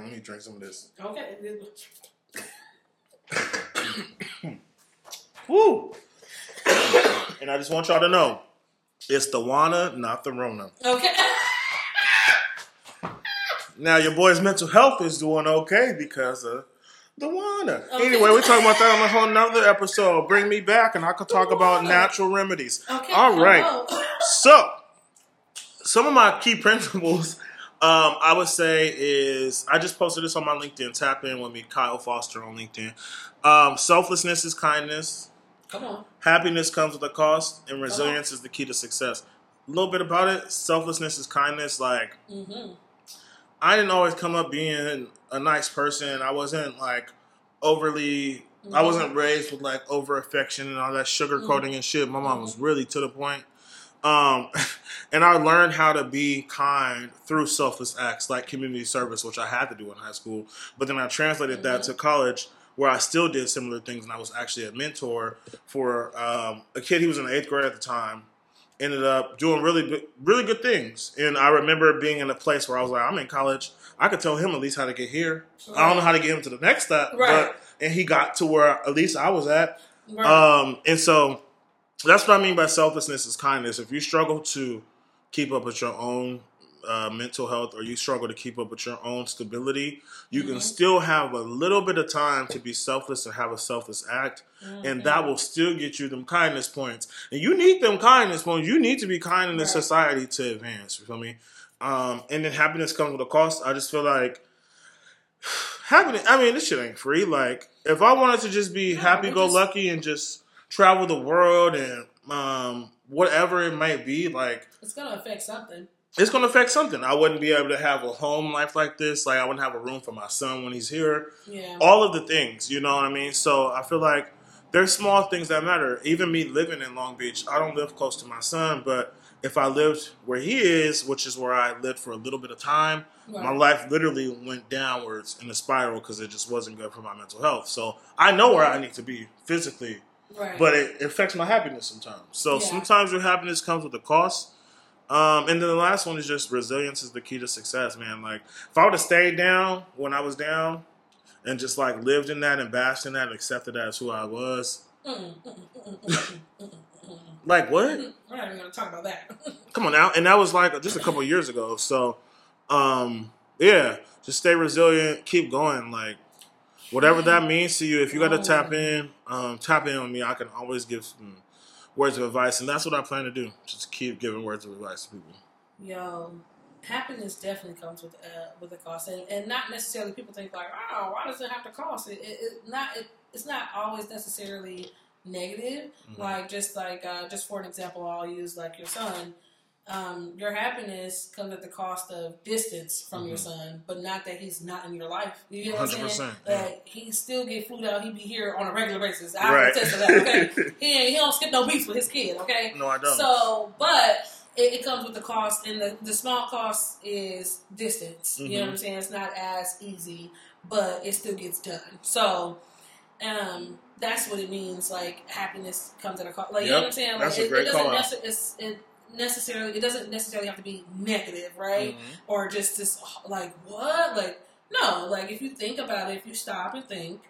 let me drink some of this. Okay. Woo! And I just want y'all to know, it's the Wana, not the Rona. Okay. Now your boy's mental health is doing okay because of the Wana. Okay. Anyway, we're talking about that on a whole nother episode. Bring me back and I could talk about natural remedies. Okay. All right. Oh. So, some of my key principles, I would say is, I just posted this on my LinkedIn. Tap in with me, Kyle Foster on LinkedIn. Selflessness is kindness. Come on. Happiness comes with a cost, and resilience is the key to success. A little bit about it. Selflessness is kindness. Like, I didn't always come up being a nice person. I wasn't like overly, I wasn't raised with like over affection and all that sugar coating and shit. My mom was really to the point. And I learned how to be kind through selfless acts like community service, which I had to do in high school. But then I translated that to college, where I still did similar things. And I was actually a mentor for a kid. He was in the 8th grade at the time. Ended up doing really, really good things. And I remember being in a place where I was like, I'm in college. I could tell him at least how to get here. Right. I don't know how to get him to the next step. Right. And he got to where at least I was at. Right. And so that's what I mean by selflessness is kindness. If you struggle to keep up with your own mental health, or you struggle to keep up with your own stability, you can still have a little bit of time to be selfless and have a selfless act, and that will still get you them kindness points. And you need them kindness points. You need to be kind in this society to advance. You feel me? And then happiness comes with a cost. I just feel like happiness, I mean, this shit ain't free. Like, if I wanted to just be happy-go-lucky and just travel the world and whatever it might be, like, it's gonna affect something. It's going to affect something. I wouldn't be able to have a home life like this. Like, I wouldn't have a room for my son when he's here. Yeah. All of the things, you know what I mean? So I feel like there's small things that matter. Even me living in Long Beach, I don't live close to my son, but if I lived where he is, which is where I lived for a little bit of time, my life literally went downwards in a spiral because it just wasn't good for my mental health. So I know where I need to be physically, but it affects my happiness sometimes. So sometimes your happiness comes with a cost. And then the last one is just resilience is the key to success, man. Like, if I would have stayed down when I was down and just, like, lived in that and bashed in that and accepted that as who I was. Like, what? We're not even going to talk about that. Come on now. And that was, like, just a couple years ago. So, yeah, just stay resilient. Keep going. Like, whatever that means to you, if you got to tap in on me. I can always give some words of advice, and that's what I plan to do. Just keep giving words of advice to people. Yo, happiness definitely comes with a cost, and not necessarily people think like, oh, why does it have to cost? It's not always necessarily negative. Like just for an example, I'll use like your son. Your happiness comes at the cost of distance from your son, but not that he's not in your life. You know what I'm saying? Like, he still get food out. He be here on a regular basis. I attest to that. Okay, he don't skip no beats with his kid. Okay, no, I don't. So, but it comes with the cost, and the small cost is distance. You know what I'm saying? It's not as easy, but it still gets done. So, that's what it means. Like, happiness comes at a cost. Like, you know what I'm saying? Like, that's a great call out. It doesn't necessarily have to be negative, right? Or just this, like, what? Like, no. Like, if you think about it, if you stop and think,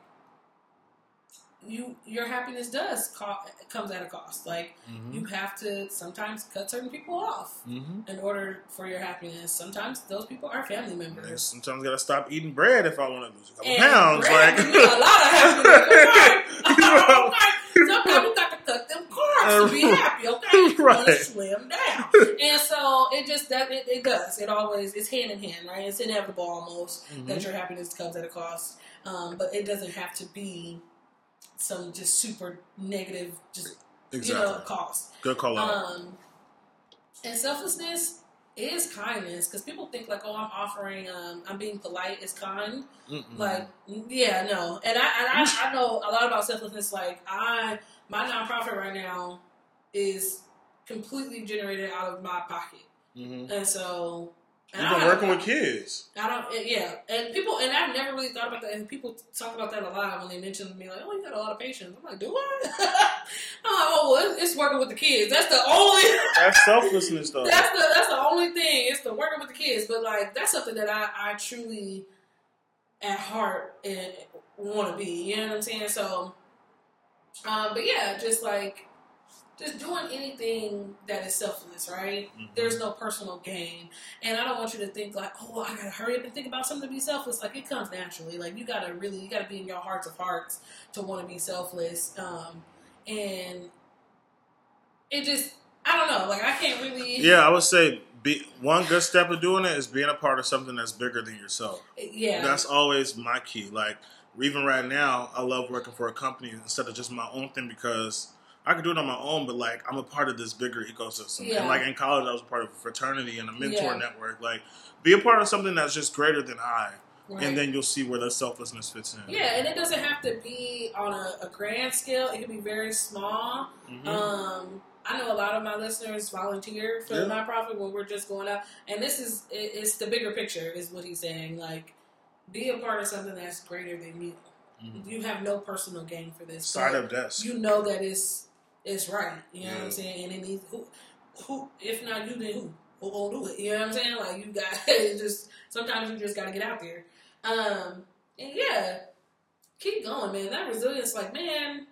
your happiness comes at a cost. Like, you have to sometimes cut certain people off in order for your happiness. Sometimes those people are family members. And sometimes gotta stop eating bread if I want to lose a couple pounds. Bread, like, a lot of happiness. Sometimes you got to cut them carbs to be happy, okay? Right. You slim down. And so it just, it does. It always, it's hand in hand, right? It's inevitable almost that your happiness comes at a cost. But it doesn't have to be some just super negative, just, you know, cost. Good call out. And selflessness is kindness, because people think like, oh, I'm offering, I'm being polite is kind. Like, yeah, no. And I know a lot about selflessness. Like, my nonprofit right now is completely generated out of my pocket. And so You've been working with kids. And I've never really thought about that. And people talk about that a lot when they mention to me, like, "Oh, you got a lot of patience." I'm like, "Do I?" I'm like, "Oh, well, it's working with the kids. That's the only." That's selflessness, though. That's the only thing. It's the working with the kids. But like, that's something that I truly, at heart, and want to be. You know what I'm saying? So, but yeah, just doing anything that is selfless, right? Mm-hmm. There's no personal gain. And I don't want you to think like, oh, I got to hurry up and think about something to be selfless. Like, it comes naturally. Like, you got to be in your hearts of hearts to want to be selfless. And it just, I don't know. Like, I can't really. Yeah, I would say one good step of doing it is being a part of something that's bigger than yourself. Yeah. That's always my key. Like, even right now, I love working for a company instead of just my own thing because I could do it on my own, but, like, I'm a part of this bigger ecosystem. Yeah. And, like, in college, I was a part of a fraternity and a mentor network. Like, be a part of something that's just greater than I. Right. And then you'll see where that selflessness fits in. Yeah, and it doesn't have to be on a grand scale. It can be very small. Mm-hmm. I know a lot of my listeners volunteer for the nonprofit when we're just going out. And this is, it's the bigger picture is what he's saying. Like, be a part of something that's greater than you. Mm-hmm. You have no personal gain for this. Side of desk. You know that it's right, you know what I'm saying? And it needs who if not you, then who gonna do it? You know what I'm saying? Like, you got sometimes you just gotta get out there. And yeah, keep going, man. That resilience, like, man,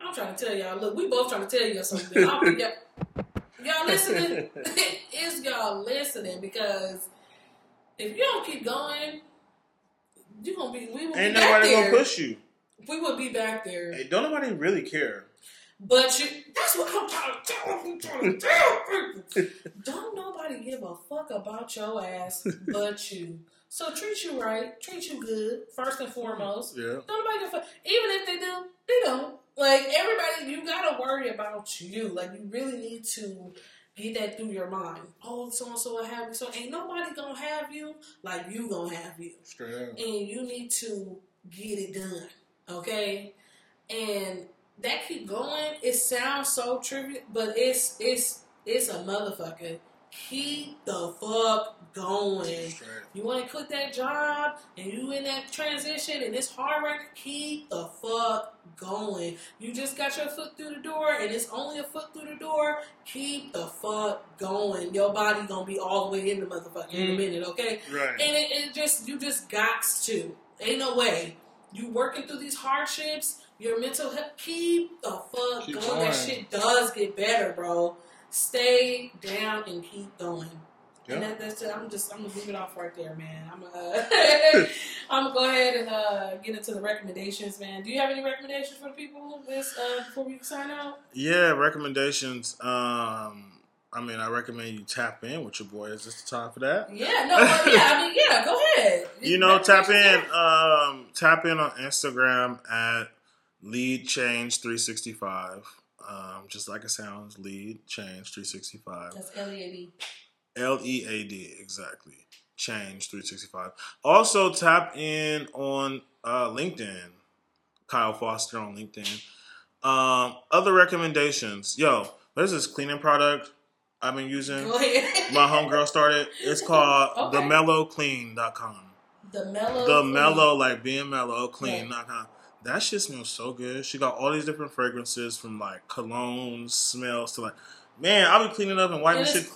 I'm trying to tell y'all. Look, we both trying to tell y'all something. Y'all listening? Is y'all listening? Because if you don't keep going, you gonna be. We will ain't be back nobody there. Gonna push you. We will be back there. Hey, don't nobody really care. But that's what I'm trying to tell. Don't nobody give a fuck about your ass but you. So treat you right. Treat you good, first and foremost. Yeah. Don't nobody give a fuck. Even if they do, they don't. Like, everybody, you gotta worry about you. Like, you really need to get that through your mind. Oh, so-and-so will have you. So ain't nobody gonna have you like you gonna have you. Straight up. And you need to get it done. Okay? And that keep going. It sounds so trivial, but it's a motherfucker. Keep the fuck going. You want to quit that job and you in that transition and it's hard work. Keep the fuck going. You just got your foot through the door and it's only a foot through the door. Keep the fuck going. Your body gonna be all the way in the motherfucker in a minute, okay? Right. And you just gots to. Ain't no way. You working through these hardships. Your mental health, keep the fuck going. That shit does get better, bro. Stay down and keep going. Yep. And that's it. I'm gonna leave it off right there, man. I'm gonna go ahead and get into the recommendations, man. Do you have any recommendations for the people before we sign out? Yeah, recommendations. I recommend you tap in with your boy. Is this the time for that? Go ahead. You know, tap in. Tap in on Instagram at LeadChange365, just like it sounds, LeadChange365. That's LEAD. LEAD, exactly. Change365. Also, tap in on LinkedIn. Kyle Foster on LinkedIn. Other recommendations. Yo, there's this cleaning product I've been using. My homegirl started. It's called TheMellowClean.com. The Mellow, like being mellow, clean.com. That shit smells so good. She got all these different fragrances from, like, colognes, smells to, like, man, I'll be cleaning up and wiping shit. It's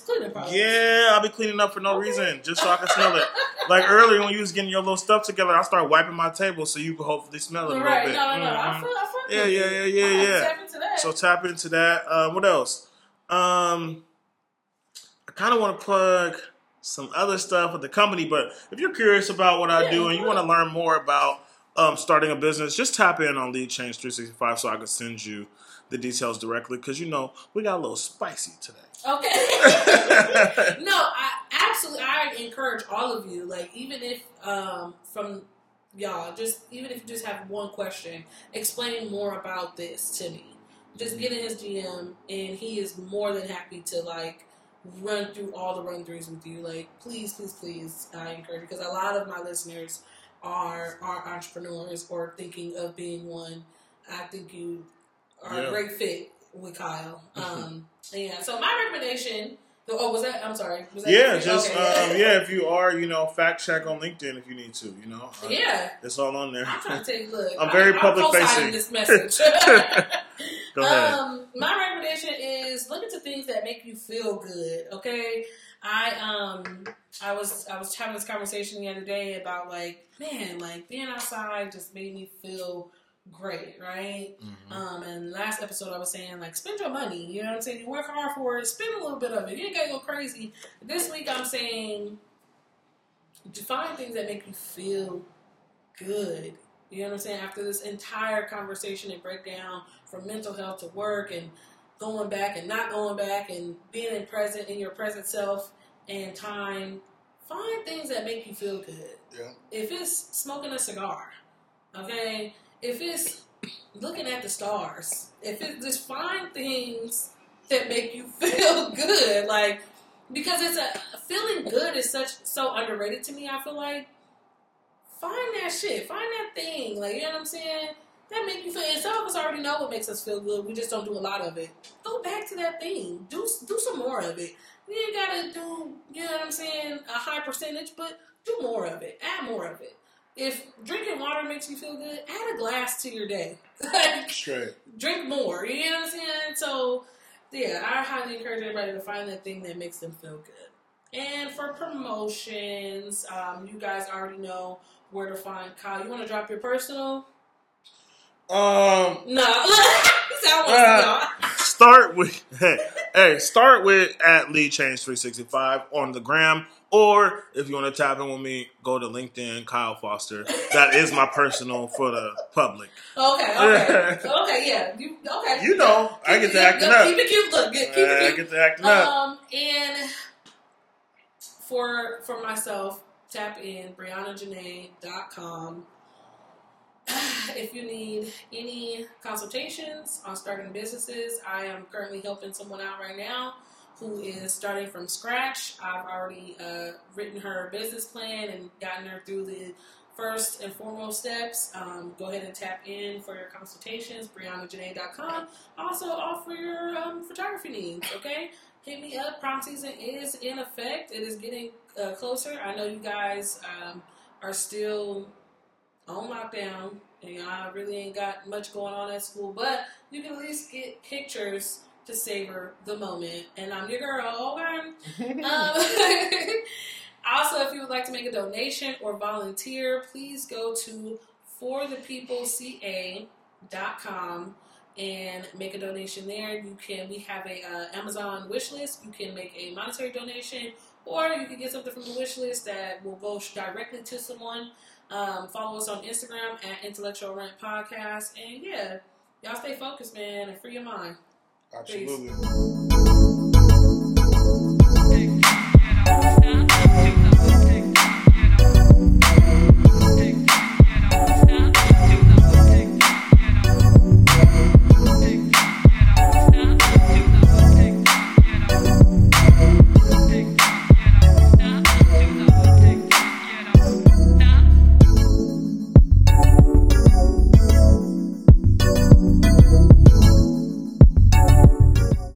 cleaning products. Yeah, I'll be cleaning up for no reason, just so I can smell it. Like, earlier when you was getting your little stuff together, I started wiping my table so you could hopefully smell it a little bit. Mm-hmm. I feel tap into that. So tap into that. What else? I kind of want to plug some other stuff with the company, but if you're curious about what I do and you want to learn more about starting a business, just tap in on LeadChange365 so I can send you the details directly because, you know, we got a little spicy today. Okay. No, I encourage all of you, like, even if from y'all, just even if you just have one question, explain more about this to me. Just get in his DM and he is more than happy to, like, run through all the run-throughs with you. Like, please, I encourage you because a lot of my listeners are entrepreneurs or thinking of being one. I think you are a great fit with Kyle. So my recommendation, Oh, was that? I'm sorry. Was that just if you are, fact check on LinkedIn if you need to. It's all on there. I'm trying to take a look. I'm very public facing. This message. Go ahead. My recommendation is look into things that make you feel good. Okay, I was having this conversation the other day about being outside just made me feel great, right? Mm-hmm. And last episode I was saying spend your money, you know what I'm saying? You work hard for it, spend a little bit of it. You ain't gotta go crazy. This week I'm saying define things that make you feel good. You know what I'm saying? After this entire conversation and breakdown from mental health to work and going back and not going back and being in your present self and time, find things that make you feel good. Yeah. If it's smoking a cigar, okay? If it's looking at the stars, if it's just find things that make you feel good, because it's feeling good is so underrated to me, I feel like. Find that shit. Find that thing. You know what I'm saying? That make you feel, and some of us already know what makes us feel good. We just don't do a lot of it. Go back to that thing. Do some more of it. You ain't gotta do, you know what I'm saying, a high percentage, but do more of it. Add more of it. If drinking water makes you feel good, add a glass to your day. Drink more. You know what I'm saying? So, I highly encourage everybody to find that thing that makes them feel good. And for promotions, you guys already know where to find Kyle. You want to drop your personal? No. Start with at LeadChange365 on the gram. Or if you want to tap in with me, go to LinkedIn, Kyle Foster. That is my personal for the public. Okay, yeah. I get to acting up. Keep it cute. I get to acting up. And for myself, tap in BriannaJanae.com. If you need any consultations on starting businesses, I am currently helping someone out right now who is starting from scratch. I've already written her business plan and gotten her through the first and foremost steps. Go ahead and tap in for your consultations, BriannaJanae.com. Also, offer your photography needs, okay? Hit me up. Prom season is in effect. It is getting closer. I know you guys are still on lockdown, and y'all really ain't got much going on at school, but you can at least get pictures to savor the moment, and I'm your girl. Also, if you would like to make a donation or volunteer, please go to forthepeopleca.com and make a donation there. We have a Amazon wish list. You can make a monetary donation, or you can get something from the wish list that will go directly to someone. Follow us on Instagram at Intellectual Rent Podcast, and y'all stay focused, man, and free your mind. Absolutely. Peace.